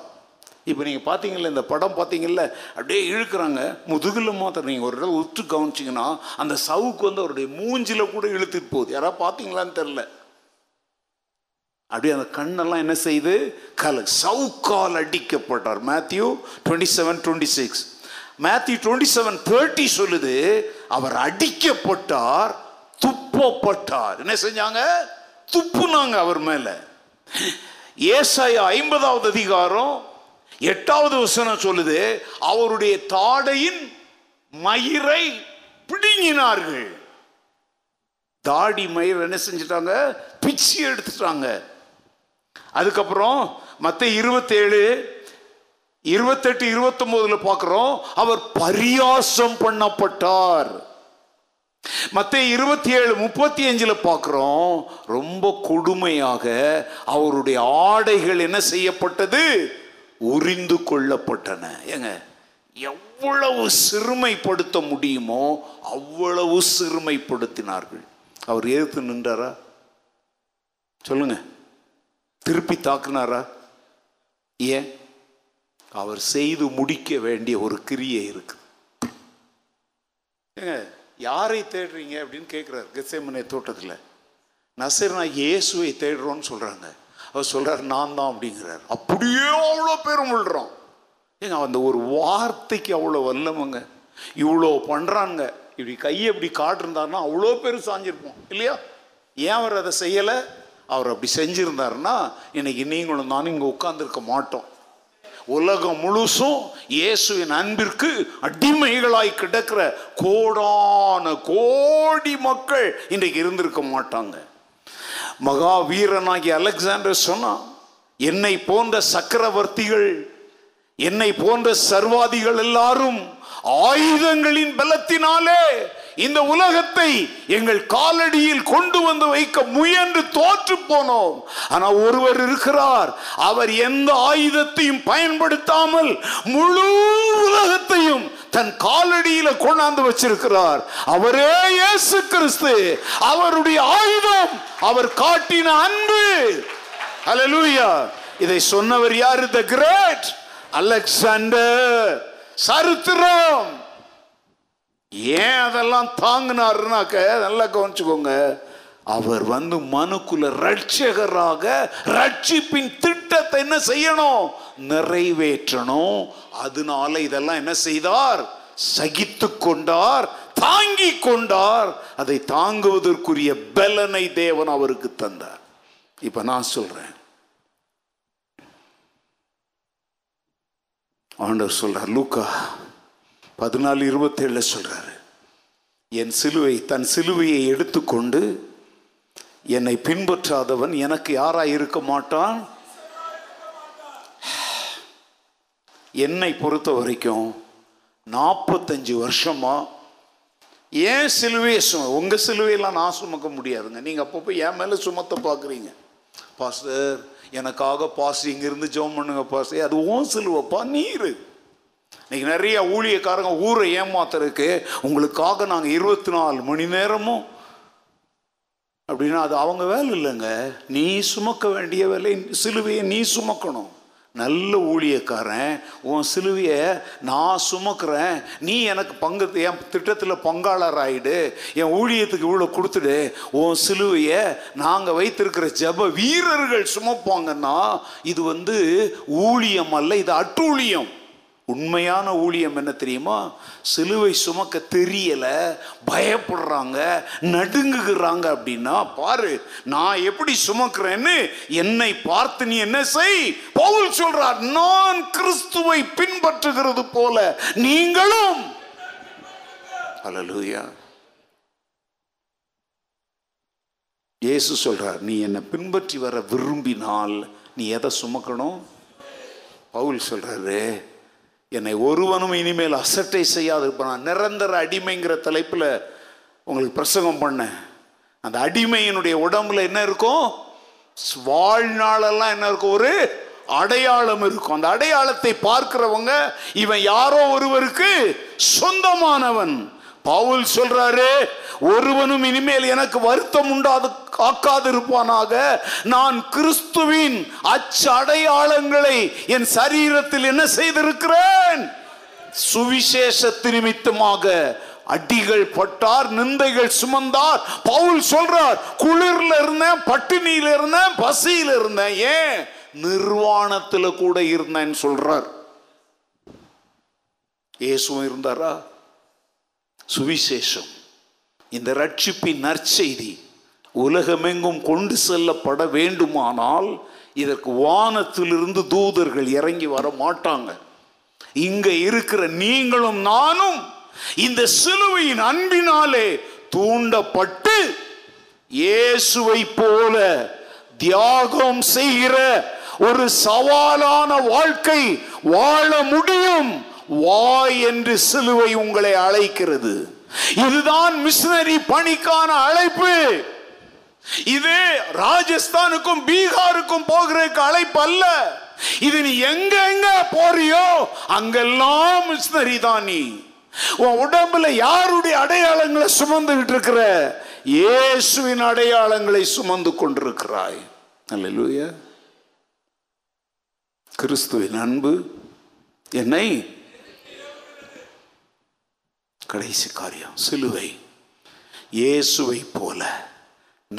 இப்போ நீங்கள் பார்த்தீங்கல்ல, இந்த படம் பார்த்தீங்கல்ல, அப்படியே இழுக்கிறாங்க முதுகில் மாத்திரம். நீங்கள் ஒரு இடத்துல உற்று கவனிச்சிங்கன்னா அந்த சவுக்கு வந்து அவருடைய மூஞ்சில் கூட இழுத்துட்டு போகுது. யாராவது பார்த்தீங்களான்னு தெரில. அப்படியே அந்த கண்ணெல்லாம் என்ன செய்யுது? கல சவுக்கால் அடிக்கப்பட்டார். மேத்யூ 27:26 மேத்யூ 27:30 சொல்லுது, அவர் அடிக்கப்பட்டார், துப்பப்பட்டார். என்ன செஞ்சாங்க? துப்புனாங்க அவர் மேல. ஏசாயா 50:8 சொல்லுது, அவருடைய தாடையின் மயிரை பிடுங்கினார்கள். தாடி மயிரை என்ன செஞ்சிட்டாங்க? பிச்சு எடுத்துட்டாங்க. அதுக்கப்புறம் மத்தேயு 27:28-29 பார்க்கிறோம், அவர் பரியாசம் பண்ணப்பட்டார். மத்தேயு 27:35 பார்க்கிறோம், ரொம்ப கொடுமையாக அவருடைய ஆடைகள் என்ன செய்யப்பட்டது? உரிந்து கொள்ளப்பட்டன. ஏங்க, எவ்வளவு சிறுமைப்படுத்த முடியுமோ அவ்வளவு சிறுமைப்படுத்தினார்கள். அவர் எதிர்த்து நின்றாரா? சொல்லுங்க. திருப்பி தாக்குனாரா? ஏன்? அவர் செய்து முடிக்க வேண்டிய ஒரு கிரியை இருக்கு. யாரை தேடுறீங்க அப்படின்னு கேட்குறாரு. கெத்செமனே தோட்டத்தில் நசரேயனான இயேசுவை தேடுறோன்னு சொல்கிறாங்க. அவர் சொல்கிறார், நான் தான் அப்படிங்கிறார். அப்படியே அவ்வளோ பேரும் விழுறோம். ஏங்க, அந்த ஒரு வார்த்தைக்கு அவ்வளோ வல்லமங்க. இவ்வளோ பண்ணுறாங்க. இப்படி கையை இப்படி காட்டிருந்தாருன்னா அவ்வளோ பேர் சாஞ்சிருப்போம் இல்லையா? ஏன் அவர் அதை செய்யலை? அவர் அப்படி செஞ்சுருந்தாருன்னா இன்னைக்கு நீங்களும் நானும் இங்கே உட்கார்ந்துருக்க மாட்டோம். உலகம் முழுசும் இயேசுவின் அன்பிற்கு அடிமைகளாய் கிடக்கிற கோடான கோடி மக்கள் இன்றைக்கு இருந்திருக்க மாட்டாங்க. மகா வீரனாகிய அலெக்சாண்டர் சொன்னா, என்னை போன்ற சக்கரவர்த்திகள், என்னை போன்ற சர்வாதிகள் எல்லாரும் ஆயுதங்களின் பலத்தினாலே இந்த உலகத்தை எங்கள் காலடியில் கொண்டு வந்து வைக்க முயன்று தோற்று போனோம். ஆனால் ஒருவர் இருக்கிறார், அவர் எந்த ஆயுதத்தையும் பயன்படுத்தாமல் முழு உலகத்தையும் தன் காலடியில் கொண்டாந்து வச்சிருக்கிறார். அவரே இயேசு கிறிஸ்து. அவருடைய ஆயுதம் அவர் காட்டின அன்பு. ஹல்லேலூயா! இதை சொன்னவர் யார்? The great Alexander. சரித்திரம். ஏன் அதெல்லாம் தாங்கினாருனாக்க நல்லா கவனிச்சுக்கோங்க. அவர் வந்து மனுக்குல ரட்சகராக ரட்சிப்பின் திட்டத்தை என்ன செய்யணும்? நிறைவேற்றணும். அதனால இதெல்லாம் என்ன செய்தார்? சகித்து கொண்டார், தாங்கி கொண்டார். அதை தாங்குவதற்குரிய பலனை தேவன் அவருக்கு தந்தார். இப்ப நான் சொல்றேன், ஆண்டவர் சொல்றார், லூக்கா 14:27 சொல்றாரு, தன் சிலுவையை எடுத்துக்கொண்டு என்னை பின்பற்றாதவன் எனக்கு யாராய் இருக்க மாட்டான். என்னை பொறுத்த வரைக்கும் 45 வருஷமா ஏன் சிலுவையை உங்க சிலுவையெல்லாம் நான் சுமக்க முடியாதுங்க. நீங்க அப்பப்போ என் மேல சுமத்த பாக்குறீங்க. பாஸ்டர் எனக்காக பாஸ்டர் இங்கிருந்து ஜெபம் பண்ணுங்க பாஸ்டர். அது ஓன் சிலுவைப்பா. நீரு இன்னைக்கு நிறைய ஊழியக்காரங்க ஊரை ஏமாத்துறதுக்கு உங்களுக்காக நாங்கள் 24 மணி நேரமும் அப்படின்னா அது அவங்க வேலை இல்லைங்க. நீ சுமக்க வேண்டிய வேலை, சிலுவையை நீ சுமக்கணும். நல்ல ஊழியக்காரன் உன் சிலுவையை நான் சுமக்கிறேன், நீ எனக்கு பங்கு, என் திட்டத்தில் பங்காளர் ஆகிடு, என் ஊழியத்துக்கு இவ்வளோ கொடுத்துடு, உன் சிலுவையை நாங்கள் வைத்திருக்கிற ஜெப வீரர்கள் சுமப்பாங்கன்னா இது வந்து ஊழியம் அல்ல, இது அட்டூழியம். உண்மையான ஊழியம் என்ன தெரியுமா? சிலுவை சுமக்க தெரியல, பயப்படுறாங்க, நடுங்குகிறாங்க அப்படின்னா பாரு நான் எப்படி சுமக்கிறேன்னு என்னை பார்த்து நீ என்ன செய். பவுல் சொல்றார், நான் கிறிஸ்துவை பின்பற்றுகிறது போல நீங்களும் ஹல்லேலூயா. இயேசு சொல்றார், நீ என்னை பின்பற்றி வர விரும்பினால் நீ எதை சுமக்கணும்? பவுல் சொல்றாரு, என்னை ஒருவனும் இனிமேல் அசட்டை செய்யாது இருப்பான். நிரந்தர அடிமைங்கிற தலைப்பில் உங்களுக்கு பிரசங்கம் பண்ண, அந்த அடிமையினுடைய உடம்புல என்ன இருக்கும்? வாழ்நாளெல்லாம் என்ன இருக்கும்? ஒரு அடையாளம் இருக்கும். அந்த அடையாளத்தை பார்க்கிறவங்க இவன் யாரோ ஒருவருக்கு சொந்தமானவன். பவுல் சொல்றாரு, ஒருவனும் இனிமேல் எனக்கு வருத்தம் உண்டாது காக்காதிருப்பானாக. நான் கிறிஸ்துவின் அச்சடையாளங்களை என் சரீரத்தில் என்ன செய்திருக்கிறேன்? சுவிசேஷத்து நிமித்தமாக அடிகள் பட்டார், நிந்தைகள் சுமந்தார். பவுல் சொல்றார், குளிர்ல இருந்தேன், பட்டினியில இருந்தேன், பசியில இருந்தேன், ஏன் நிர்வாணத்துல கூட இருந்தேன்னு சொல்றார். இயேசுவும் இருந்தாரா? சுவிசேஷம், இந்த ரட்சிப்பின் நற்செய்தி உலகமெங்கும் கொண்டு செல்லப்பட வேண்டுமானால் இதற்கு வானத்திலிருந்து தூதர்கள் இறங்கி வர மாட்டாங்க. இங்க இருக்கிற நீங்களும் நானும் இந்த சிலுவையின் அன்பினாலே தூண்டப்பட்டு இயேசுவை போல தியாகம் செய்கிற ஒரு சவாலான வாழ்க்கை வாழ முடியும். வா என்று சிலுவை உங்களை அழைக்கிறது. இதுதான் மிஷனரி பணிக்கான அழைப்பு. இது ராஜஸ்தானுக்கும் பீகாருக்கும் போகிறதுக்கு அழைப்பு அல்ல. இது நீ எங்க எங்க போறியோ அங்கெல்லாம் மிஷனரி தான். நீ உன் உடம்புல யாருடைய அடையாளங்களை சுமந்துகிட்டு இருக்கிற? இயேசுவின் அடையாளங்களை சுமந்து கொண்டிருக்கிறாய். அல்லேலூயா. கிறிஸ்துவின் அன்பு என்னை. கடைசி காரியம் சிலுவை. இயேசுவை போல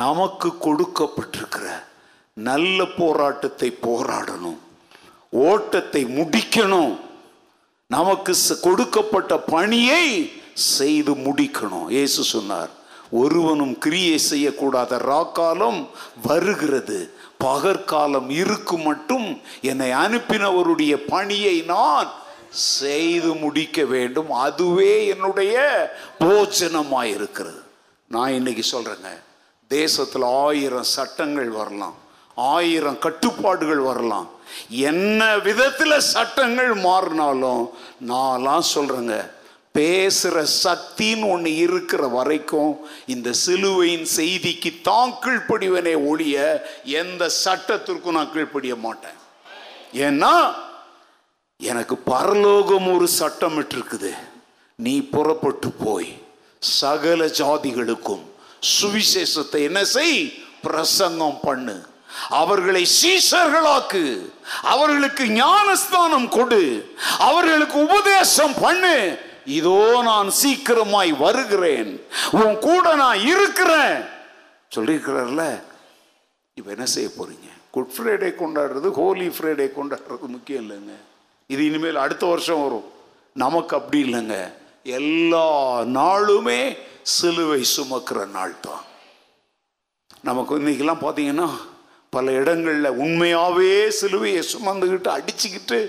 நமக்கு கொடுக்கப்பட்டிருக்கிற நல்ல போராட்டத்தை போராடணும், ஓட்டத்தை முடிக்கணும், நமக்கு கொடுக்கப்பட்ட பணியை செய்து முடிக்கணும். இயேசு சொன்னார், ஒருவனும் கிரியை செய்யக்கூடாத ராக்காலம் வருகிறது, பகற்காலம் இருக்கு மட்டும் என்னை அனுப்பினவருடைய பணியை நான் செய்து முடிக்க வேண்டும், அதுவே என்னுடைய போஜனமாயிருக்கிறது. நான் இன்னைக்கு சொல்றேங்க, தேசத்தில் 1000 சட்டங்கள் வரலாம், 1000 கட்டுப்பாடுகள் வரலாம், என்ன விதத்தில் சட்டங்கள் மாறினாலும் நான்லாம் சொல்றேங்க, பேசுகிற சக்தின்னு ஒன்று இருக்கிற வரைக்கும் இந்த சிலுவையின் செய்திக்கு தான் கீழ்ப்படிவனே ஒழிய எந்த சட்டத்திற்கும் நான் கீழ்ப்படிய மாட்டேன். ஏன்னா எனக்கு பரலோகம் ஒரு சட்டம் இருக்குது, நீ புறப்பட்டு போய் சகல ஜாதிகளுக்கும் சுவிசேஷத்தை என்ன செய்? பிரசங்கம் பண்ணு, அவர்களை சீஷர்களாக்கு, அவர்களுக்கு ஞானஸ்தானம் கொடு, அவர்களுக்கு உபதேசம் பண்ணு, இதோ நான் சீக்கிரமாய் வருகிறேன், உன் கூட நான் இருக்கிறேன் சொல்லியிருக்கிறார்ல. இப்ப என்ன செய்ய போறீங்க? குட் ஃப்ரைடே கொண்டாடுறது, ஹோலி ஃப்ரைடே கொண்டாடுறது முக்கியம் இல்லைங்க. இது இனிமேல் அடுத்த வருஷம் வரும். நமக்கு அப்படி இல்லைங்க, எல்லா நாளுமே சிலுவை சுமக்கிற நாள் தான். நமக்கு இன்னைக்கெல்லாம் பார்த்தீங்கன்னா பல இடங்களில் உண்மையாகவே சிலுவையை சுமந்துக்கிட்டு அடிச்சுக்கிட்டு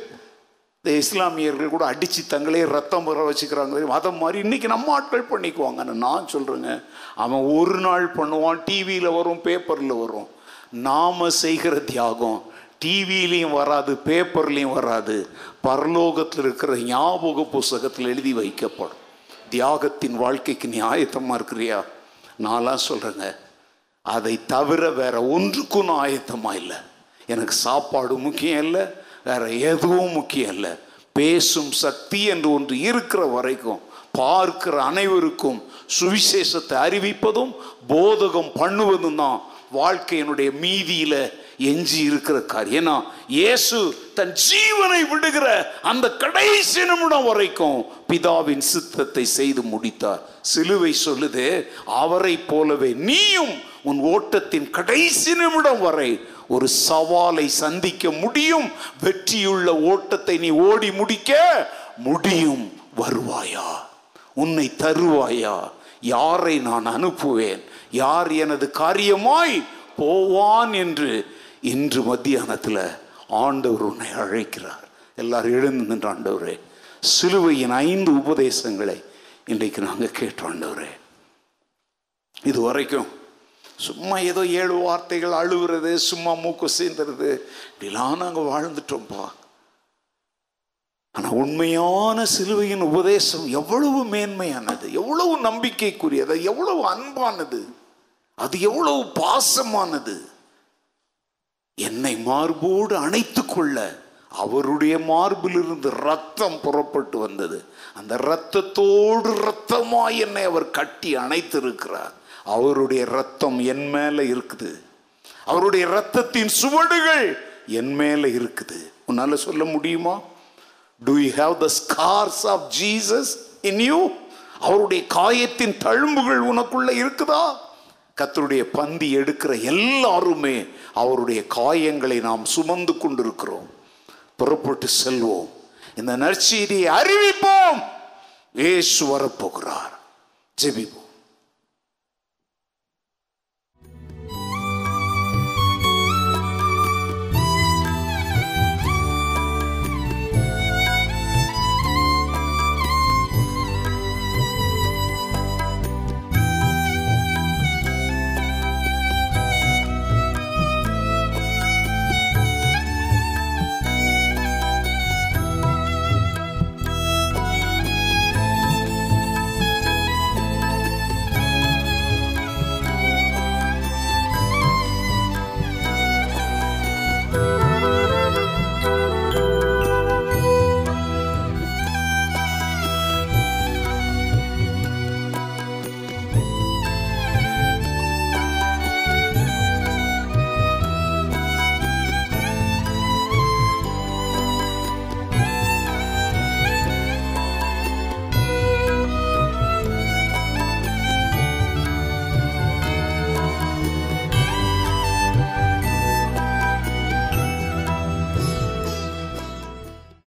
இந்த இஸ்லாமியர்கள் கூட அடித்து தங்களே ரத்தம் வர வச்சுக்கிறாங்க. அதை மாதிரி இன்றைக்கி நம்ம ஆட்கள் பண்ணிக்குவாங்கன்னு நான் சொல்கிறேங்க. அவன் ஒரு நாள் பண்ணுவான், டிவியில் வரும், பேப்பரில் வரும். நாம் செய்கிற தியாகம் டிவிலையும் வராது, பேப்பர்லையும் வராது, பரலோகத்தில் இருக்கிற ஞாபக புஸ்தகத்தில் எழுதி வைக்கப்படும். தியாகத்தின் வாழ்க்கைக்கு நீ ஆயத்தமாக இருக்கிறியா? நான்லாம் சொல்கிறேங்க, அதை தவிர வேற ஒன்றுக்கும் நான் ஆயத்தமாக இல்லை. எனக்கு சாப்பாடு முக்கியம் இல்லை, வேற எதுவும் முக்கியம் இல்லை. பேசும் சக்தி என்று ஒன்று இருக்கிற வரைக்கும் பார்க்கிற அனைவருக்கும் சுவிசேஷத்தை அறிவிப்பதும் போதகம் பண்ணுவதும் தான் வாழ்க்கையினுடைய மீதியில எஞ்சி இருக்கிற காரியம். ஏன்னா இயேசு தன் ஜீவனை விடுகிற அந்த கடைசி நிமிடம் வரைக்கும் பிதாவின் சித்தத்தை செய்து முடித்தார். சிலுவை சொல்லுது, அவரை போலவே நீயும் உன் ஓட்டத்தின் கடைசி நிமிடம் வரை ஒரு சவாலை சந்திக்க முடியும், வெற்றியுள்ள ஓட்டத்தை நீ ஓடி முடிக்க முடியும். வருவாயா? உன்னை தருவாயா? யாரை நான் அனுப்புவேன்? யார் எனது காரியமாய் போவான் என்று இன்று மத்தியானத்தில் ஆண்டவர் உன்னை அழைக்கிறார். எல்லாரும் எழுந்து நின்ற, ஆண்டவரே, சிலுவையின் 5 உபதேசங்களை இன்றைக்கு நாங்கள் கேட்டோம் ஆண்டவரே. இது வரைக்கும் சும்மா ஏதோ 7 வார்த்தைகள் அழுவுறது, சும்மா மூக்கு சீந்துறது, இப்படிலாம் நாங்கள் வாழ்ந்துட்டோம்ப்பா. ஆனால் உண்மையான சிலுவையின் உபதேசம் எவ்வளவு மேன்மையானது, எவ்வளவு நம்பிக்கைக்குரியது, எவ்வளவு அன்பானது, அது எவ்வளவு பாசமானது. என்னை மார்போடு அணைத்து கொள்ள அவருடைய மார்பிலிருந்து ரத்தம் புறப்பட்டு வந்தது. அந்த இரத்தத்தோடு இரத்தமாய் என்னை அவர் கட்டி அணைத்திருக்கிறார். அவருடைய இரத்தம் என் மேல இருக்குது, அவருடைய இரத்தத்தின் சுவடுகள் என் மேல இருக்குது. உன்னால சொல்ல முடியுமா? Do you have the scars of Jesus in you? அவருடைய காயத்தின் தழும்புகள் உனக்குள்ள இருக்குதா? கர்த்தருடைய பந்தி எடுக்கிற எல்லாருமே அவருடைய காயங்களை நாம் சுமந்து கொண்டிருக்கிறோம். புறப்பட்டு செல்வோம், இந்த நற்செய்தியை அறிவிப்போம். இயேசு வரப்போகிறார். ஜெபிப்போம்.